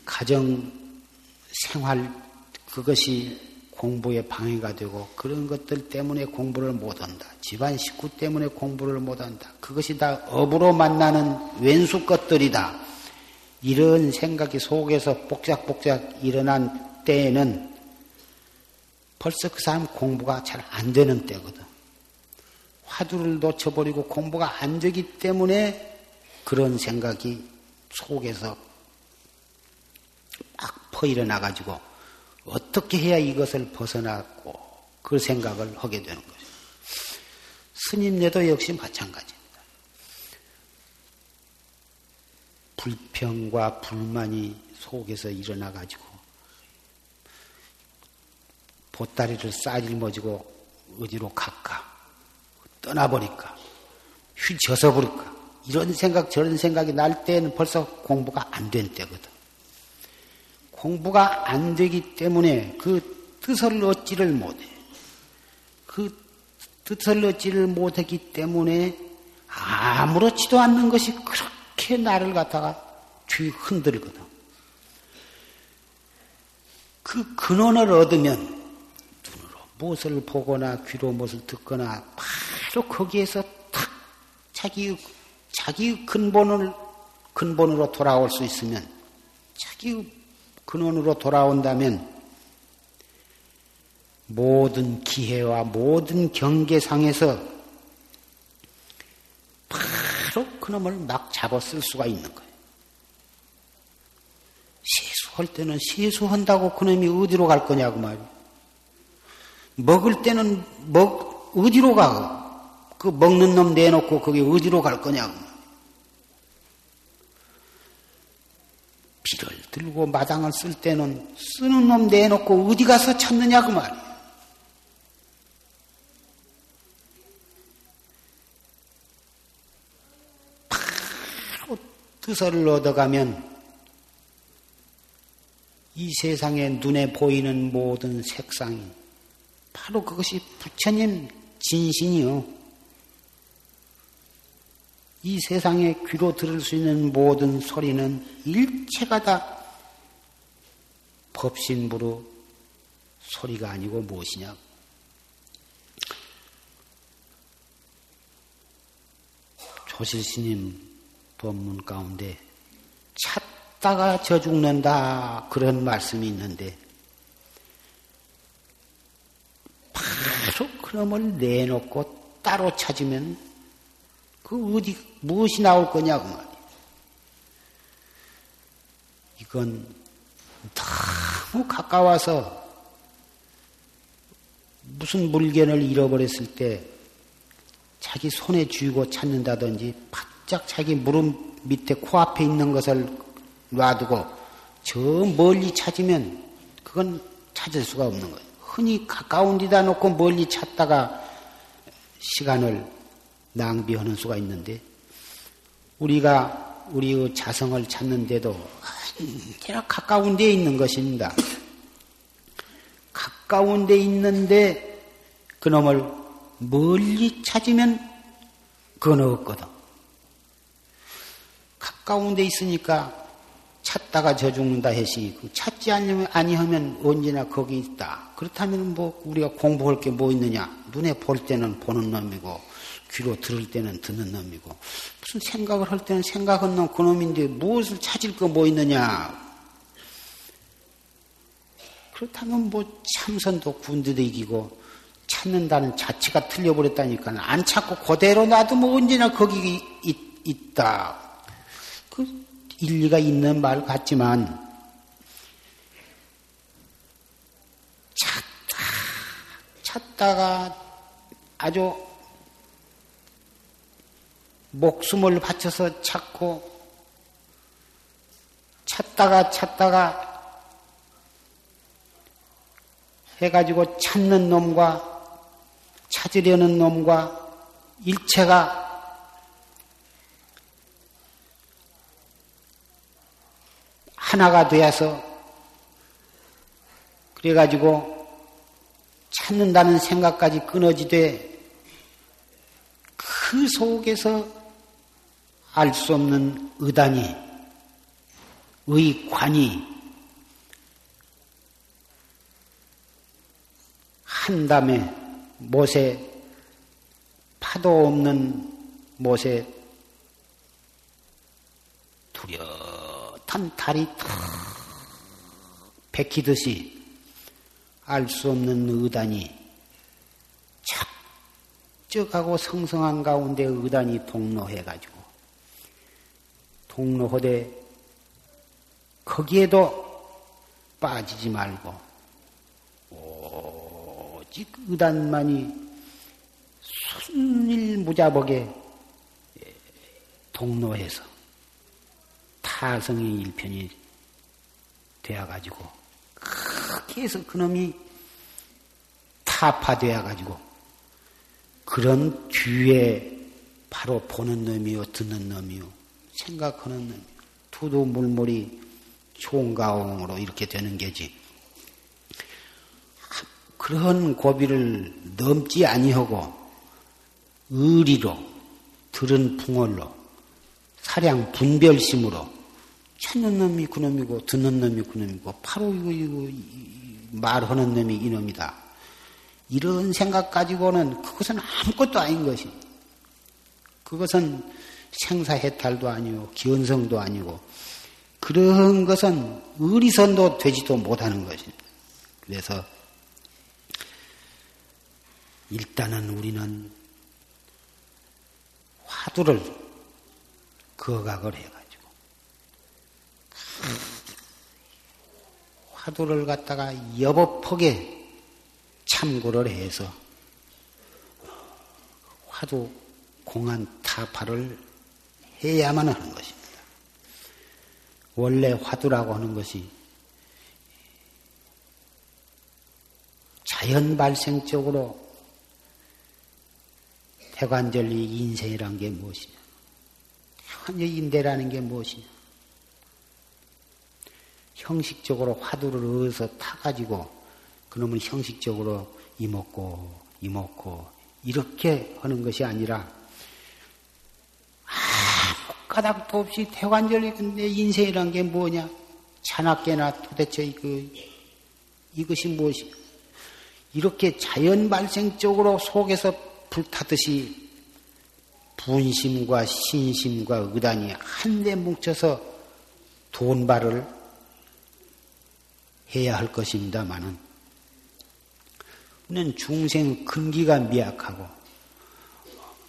가정 생활 그것이 공부에 방해가 되고 그런 것들 때문에 공부를 못한다. 집안 식구 때문에 공부를 못한다. 그것이 다 업으로 만나는 왼수 것들이다. 이런 생각이 속에서 복작복작 일어난 때에는 벌써 그 사람 공부가 잘 안 되는 때거든. 화두를 놓쳐버리고 공부가 안 되기 때문에 그런 생각이 속에서 막 퍼일어나가지고 어떻게 해야 이것을 벗어나고 그 생각을 하게 되는 거죠. 스님네도 역시 마찬가지입니다. 불평과 불만이 속에서 일어나가지고 보따리를 싸질머지고 어디로 갈까? 떠나버릴까? 휘저서 버릴까? 이런 생각 저런 생각이 날 때는 벌써 공부가 안 된 때거든. 공부가 안 되기 때문에 그 뜻을 얻지를 못해. 그 뜻을 얻지를 못했기 때문에 아무렇지도 않는 것이 그렇게 이렇게 나를 갖다가 뒤 흔들거든. 그 근원을 얻으면 눈으로 무엇을 보거나 귀로 무엇을 듣거나 바로 거기에서 탁 자기 자기 근본을 근본으로 돌아올 수 있으면 자기 근원으로 돌아온다면 모든 기회와 모든 경계상에서 바로 그놈을 막 잡아 쓸 수가 있는 거예요. 세수할 때는 세수한다고 그놈이 어디로 갈 거냐고 말이에요. 먹을 때는 먹 어디로 가고 그 먹는 놈 내놓고 그게 어디로 갈 거냐고. 비를 들고 마당을 쓸 때는 쓰는 놈 내놓고 어디 가서 찾느냐고 말이야. 바로 뜻을 얻어가면 이 세상에 눈에 보이는 모든 색상이 바로 그것이 부처님 진신이요. 이 세상에 귀로 들을 수 있는 모든 소리는 일체가 다 법신부로 소리가 아니고 무엇이냐. 조실스님 법문 가운데 찾다가 저 죽는다 그런 말씀이 있는데 바로 그놈을 내놓고 따로 찾으면 그 어디 무엇이 나올 거냐고 말이야. 이건 너무 가까워서 무슨 물건을 잃어버렸을 때 자기 손에 쥐고 찾는다든지 바짝 자기 무릎 밑에 코앞에 있는 것을 놔두고 저 멀리 찾으면 그건 찾을 수가 없는 거예요. 흔히 가까운 데다 놓고 멀리 찾다가 시간을 낭비하는 수가 있는데 우리가 우리의 자성을 찾는데도 언제나 가까운 데 있는 것입니다. 가까운 데 있는데 그놈을 멀리 찾으면 그건 없거든. 가까운 데 있으니까 찾다가 저 죽는다 했으니 찾지 아니하면 언제나 거기 있다. 그렇다면 뭐 우리가 공부할 게 뭐 있느냐. 눈에 볼 때는 보는 놈이고 귀로 들을 때는 듣는 놈이고 무슨 생각을 할 때는 생각은 놈 그놈인데 무엇을 찾을 거 뭐 있느냐. 그렇다면 뭐 참선도 군대도 이기고 찾는다는 자체가 틀려버렸다니까 안 찾고 그대로 놔도 뭐 언제나 거기 있, 있다. 그 일리가 있는 말 같지만 찾다 찾다가 아주 목숨을 바쳐서 찾고 찾다가 찾다가 해가지고 찾는 놈과 찾으려는 놈과 일체가 하나가 되어서 그래가지고 찾는다는 생각까지 끊어지되 그 속에서 알 수 없는 의단이, 의관이 한담에 못에 파도 없는 못에 두려탄 달이 탁 베키듯이 알 수 없는 의단이 착적하고 성성한 가운데 의단이 동로해가지고 동로호대 거기에도 빠지지 말고 오직 의단만이 순일무자복에 동로해서 타성의 일편이 되어가지고 그렇게 해서 그놈이 타파되어가지고 그런 뒤에 바로 보는 놈이요 듣는 놈이요 생각하는 놈이 두두물물이 총가옹으로 이렇게 되는 게지. 그런 고비를 넘지 아니하고 의리로 들은 풍월로 사량 분별심으로 찾는 놈이 그놈이고 듣는 놈이 그놈이고 바로 이거, 이거 말하는 놈이 이놈이다. 이런 생각 가지고는 그것은 아무것도 아닌 것이. 그것은 생사해탈도 아니고 기원성도 아니고 그런 것은 의리선도 되지도 못하는 것입니다. 그래서 일단은 우리는 화두를 거각을 해가지고 화두를 갖다가 여법하게 참고를 해서 화두 공안 타파를 해야만 하는 것입니다. 원래 화두라고 하는 것이 자연 발생적으로 대관절리 인생이란 게 무엇이냐, 대관절리 인대라는 게 무엇이냐, 형식적으로 화두를 어디서 타가지고 그놈은 형식적으로 이먹고 이먹고 이렇게 하는 것이 아니라 아무 까닭도 없이 대관절리 내 인생이란 게 뭐냐, 자나깨나 도대체 그 이것이 무엇이냐, 이렇게 자연 발생적으로 속에서 불타듯이 분심과 신심과 의단이 한데 뭉쳐서 돈발을 해야 할 것입니다만은, 우리는 중생 근기가 미약하고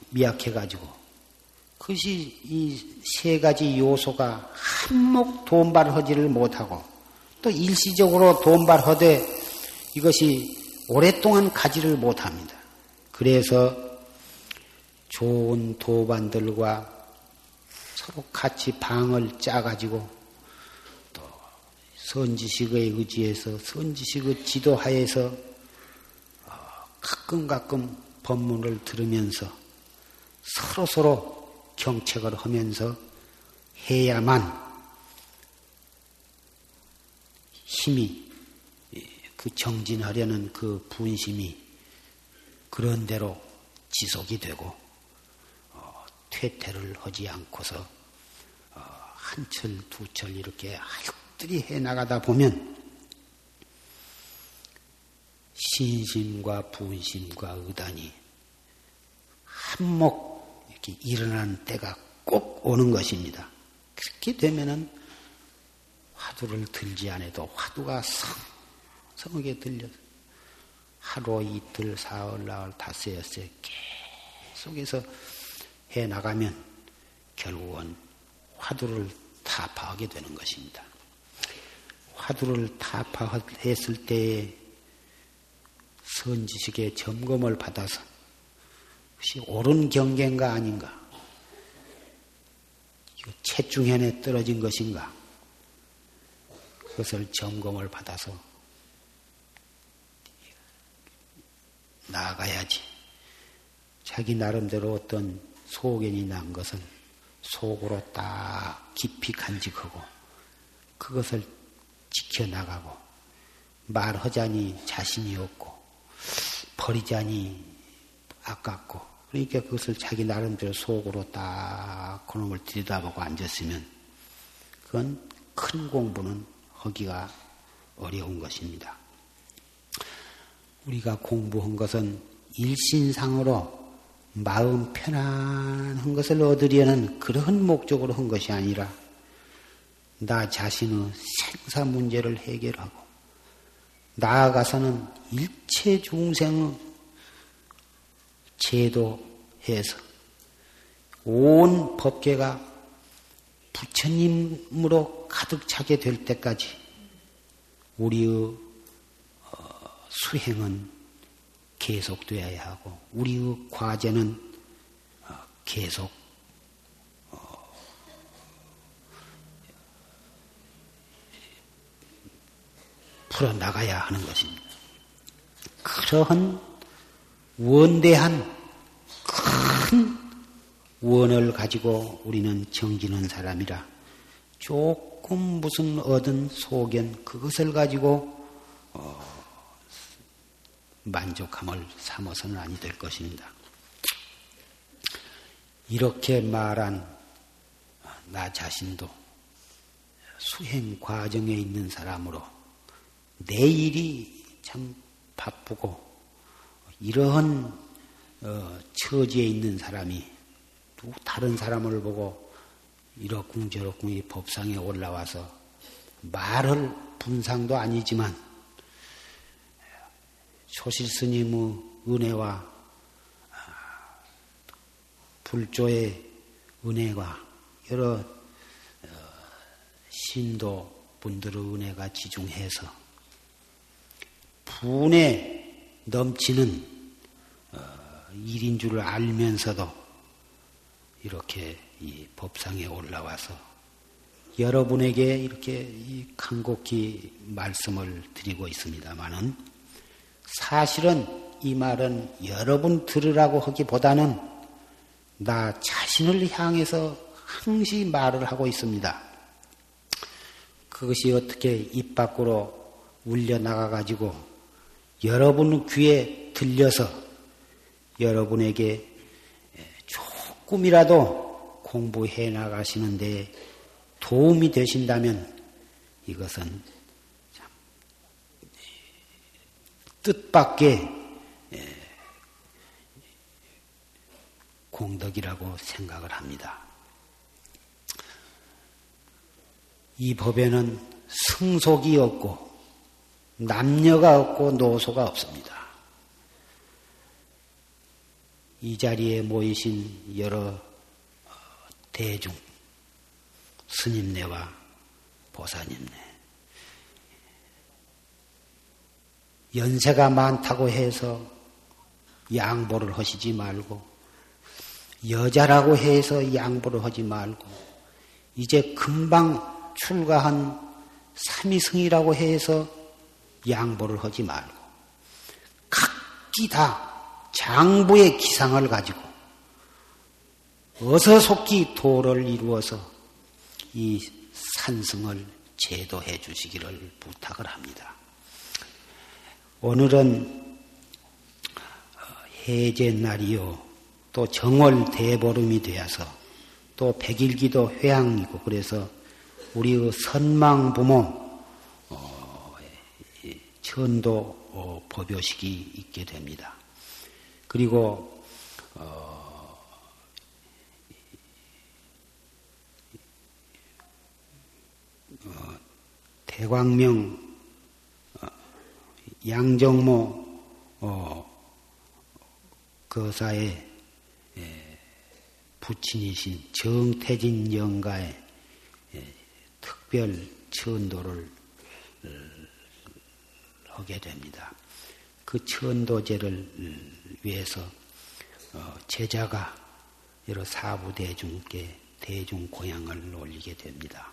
미약해가지고 그것이 이 세 가지 요소가 한몫 돈발하지를 못하고 또 일시적으로 돈발하되 이것이 오랫동안 가지를 못합니다. 그래서 좋은 도반들과 서로 같이 방을 짜가지고 또 선지식의 의지에서 선지식의 지도하에서 가끔 가끔 법문을 들으면서 서로서로 경책을 하면서 해야만 힘이 그 정진하려는 그 분심이 그런 대로 지속이 되고 어, 퇴퇴를 하지 않고서 어, 한 철, 두 철 이렇게 하육들이 해나가다 보면 신심과 분심과 의단이 한몫 이렇게 일어나는 때가 꼭 오는 것입니다. 그렇게 되면은 화두를 들지 않아도 화두가 상 성하게 들려서 하루, 이틀, 사흘, 나흘, 닷새, 엿새 계속해서 해나가면 결국은 화두를 타파하게 되는 것입니다. 화두를 타파했을 때에 선지식의 점검을 받아서 혹시 옳은 경계인가 아닌가, 이거 체중현에 떨어진 것인가, 그것을 점검을 받아서 나아가야지. 자기 나름대로 어떤 소견이 난 것은 속으로 딱 깊이 간직하고 그것을 지켜나가고, 말하자니 자신이 없고 버리자니 아깝고, 그러니까 그것을 자기 나름대로 속으로 딱 그놈을 들여다보고 앉았으면 그건 큰 공부는 하기가 어려운 것입니다. 우리가 공부한 것은 일신상으로 마음 편안한 것을 얻으려는 그런 목적으로 한 것이 아니라 나 자신의 생사 문제를 해결하고 나아가서는 일체 중생을 제도해서 온 법계가 부처님으로 가득 차게 될 때까지 우리의 수행은 계속되어야 하고 우리의 과제는 계속 풀어나가야 하는 것입니다. 그러한 원대한 큰 원을 가지고 우리는 정진한 사람이라 조금 무슨 얻은 소견 그것을 가지고 어 만족함을 삼아서는 아니 될 것입니다. 이렇게 말한 나 자신도 수행 과정에 있는 사람으로 내 일이 참 바쁘고 이러한 어, 처지에 있는 사람이 또 다른 사람을 보고 이러쿵저러쿵이 법상에 올라와서 말을 분상도 아니지만 소실스님의 은혜와 불조의 은혜와 여러 신도분들의 은혜가 지중해서 분의 넘치는 일인 줄을 알면서도 이렇게 이 법상에 올라와서 여러분에게 이렇게 이 간곡히 말씀을 드리고 있습니다마는, 사실은 이 말은 여러분 들으라고 하기보다는 나 자신을 향해서 항시 말을 하고 있습니다. 그것이 어떻게 입 밖으로 울려나가가지고 여러분 귀에 들려서 여러분에게 조금이라도 공부해 나가시는 데 도움이 되신다면 이것은 참 뜻밖의 공덕이라고 생각을 합니다. 이 법에는 승속이 없고 남녀가 없고 노소가 없습니다. 이 자리에 모이신 여러 대중, 스님네와 보살님네, 연세가 많다고 해서 양보를 하시지 말고, 여자라고 해서 양보를 하지 말고, 이제 금방 출가한 삼이승이라고 해서 양보를 하지 말고, 각기 다 장부의 기상을 가지고 어서 속히 도를 이루어서 이 산승을 제도해 주시기를 부탁을 합니다. 오늘은 해제날이요, 또 정월 대보름이 되어서 또 백일기도 회향이고, 그래서 우리의 선망부모 천도 법요식이 있게 됩니다. 그리고 어, 어, 대광명 어, 양정모 어, 거사의 에, 부친이신 정태진 영가의 에, 특별 천도를 하게 됩니다. 그 천도제를 위해서 제자가 여러 사부대중께 대중공양을 올리게 됩니다.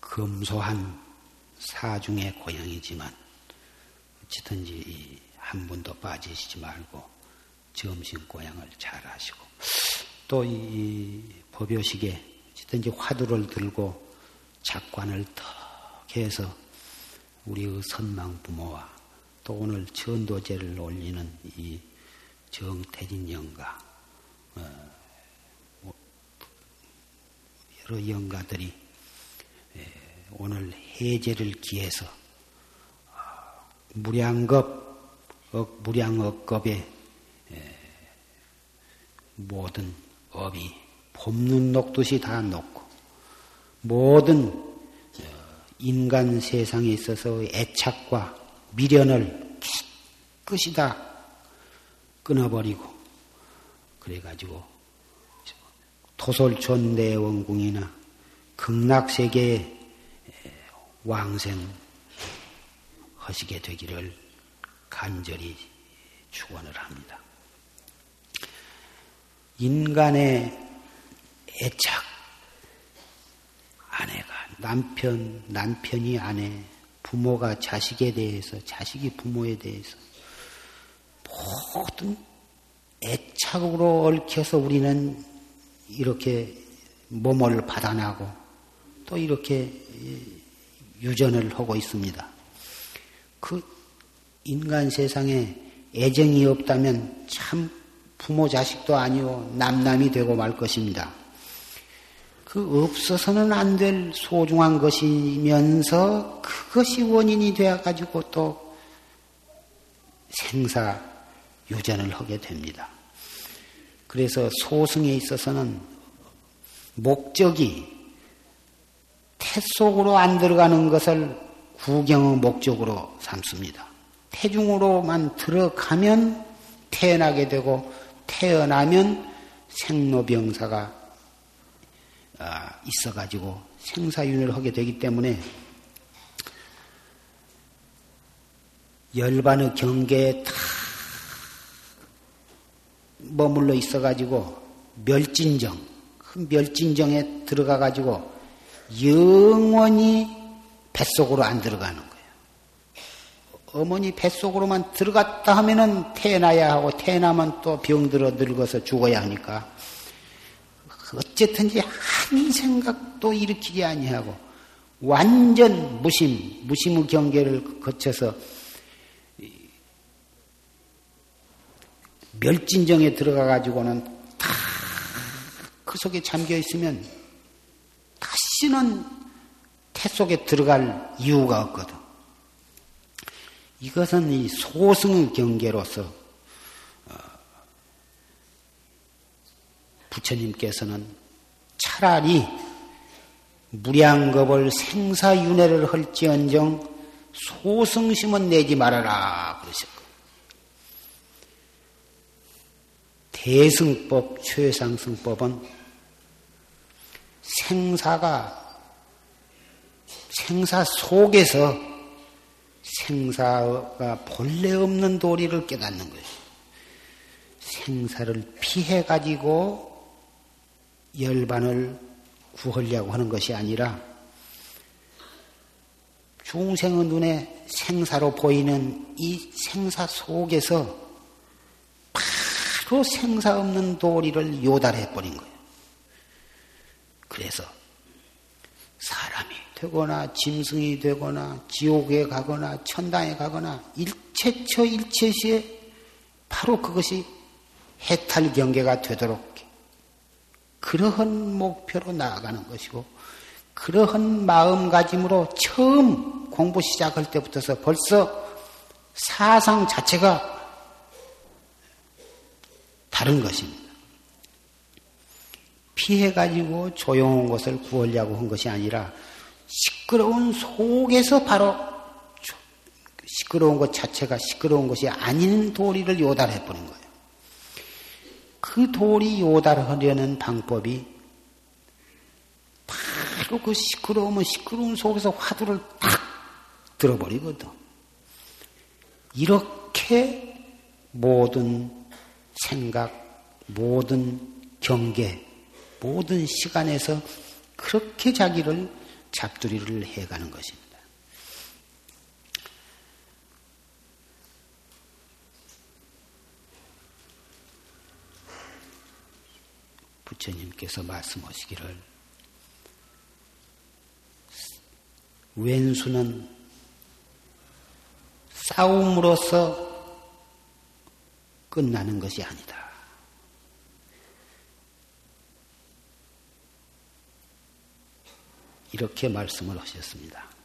검소한 사중의 공양이지만 어찌든지 한 분도 빠지시지 말고 점심 공양을 잘 하시고, 또 이 법요식에 어찌든지 화두를 들고 작관을 더 해서 우리의 선망 부모와 또 오늘 전도제를 올리는 이 정태진 영가, 여러 영가들이 오늘 해제를 기해서 무량겁, 무량억겁의 모든 업이 봄눈 녹듯이 다 녹고, 모든 인간 세상에 있어서 애착과 미련을 끝이 다 끊어버리고, 그래가지고 토솔촌 내원궁이나 극락세계에 왕생하시게 되기를 간절히 축원을 합니다. 인간의 애착, 아내가 남편, 남편이 아내, 부모가 자식에 대해서, 자식이 부모에 대해서 모든 애착으로 얽혀서 우리는 이렇게 몸을 받아나고 또 이렇게 유전을 하고 있습니다. 그 인간 세상에 애정이 없다면 참 부모 자식도 아니오 남남이 되고 말 것입니다. 그 없어서는 안 될 소중한 것이면서 그것이 원인이 되어가지고 또 생사 유전을 하게 됩니다. 그래서 소승에 있어서는 목적이 태 속으로 안 들어가는 것을 구경의 목적으로 삼습니다. 태중으로만 들어가면 태어나게 되고, 태어나면 생로병사가 있어가지고 생사윤회를 하게 되기 때문에 열반의 경계에 다 머물러 있어가지고 멸진정, 그 멸진정에 들어가가지고 영원히 뱃속으로 안 들어가는 거예요. 어머니 뱃속으로만 들어갔다 하면은 태어나야 하고 태어나면 또 병들어 늙어서 죽어야 하니까 어쨌든지 한 생각도 일으키지 아니하고 완전 무심, 무심의 경계를 거쳐서 멸진정에 들어가가지고는 다 그 속에 잠겨있으면 다시는 태 속에 들어갈 이유가 없거든. 이것은 이 소승의 경계로서 부처님께서는 차라리 무량겁을 생사윤회를 할지언정 소승심은 내지 말아라 그러셨고, 대승법, 최상승법은 생사가 생사 속에서 생사가 본래 없는 도리를 깨닫는 거예요. 생사를 피해가지고 열반을 구하려고 하는 것이 아니라 중생의 눈에 생사로 보이는 이 생사 속에서 바로 생사 없는 도리를 요달해버린 거예요. 그래서 사람이 되거나 짐승이 되거나 지옥에 가거나 천당에 가거나 일체처 일체시에 바로 그것이 해탈 경계가 되도록 그러한 목표로 나아가는 것이고, 그러한 마음가짐으로 처음 공부 시작할 때부터서 벌써 사상 자체가 다른 것입니다. 피해가지고 조용한 것을 구하려고 한 것이 아니라 시끄러운 속에서 바로 시끄러운 것 자체가 시끄러운 것이 아닌 도리를 요달해보는 거예요. 그 도리 요달하려는 방법이 바로 그 시끄러움은 시끄러운 속에서 화두를 딱 들어버리거든. 이렇게 모든 생각, 모든 경계, 모든 시간에서 그렇게 자기를 잡두리를 해가는 것입니다. 부처님께서 말씀하시기를 왼수는 싸움으로써 끝나는 것이 아니다. 이렇게 말씀을 하셨습니다.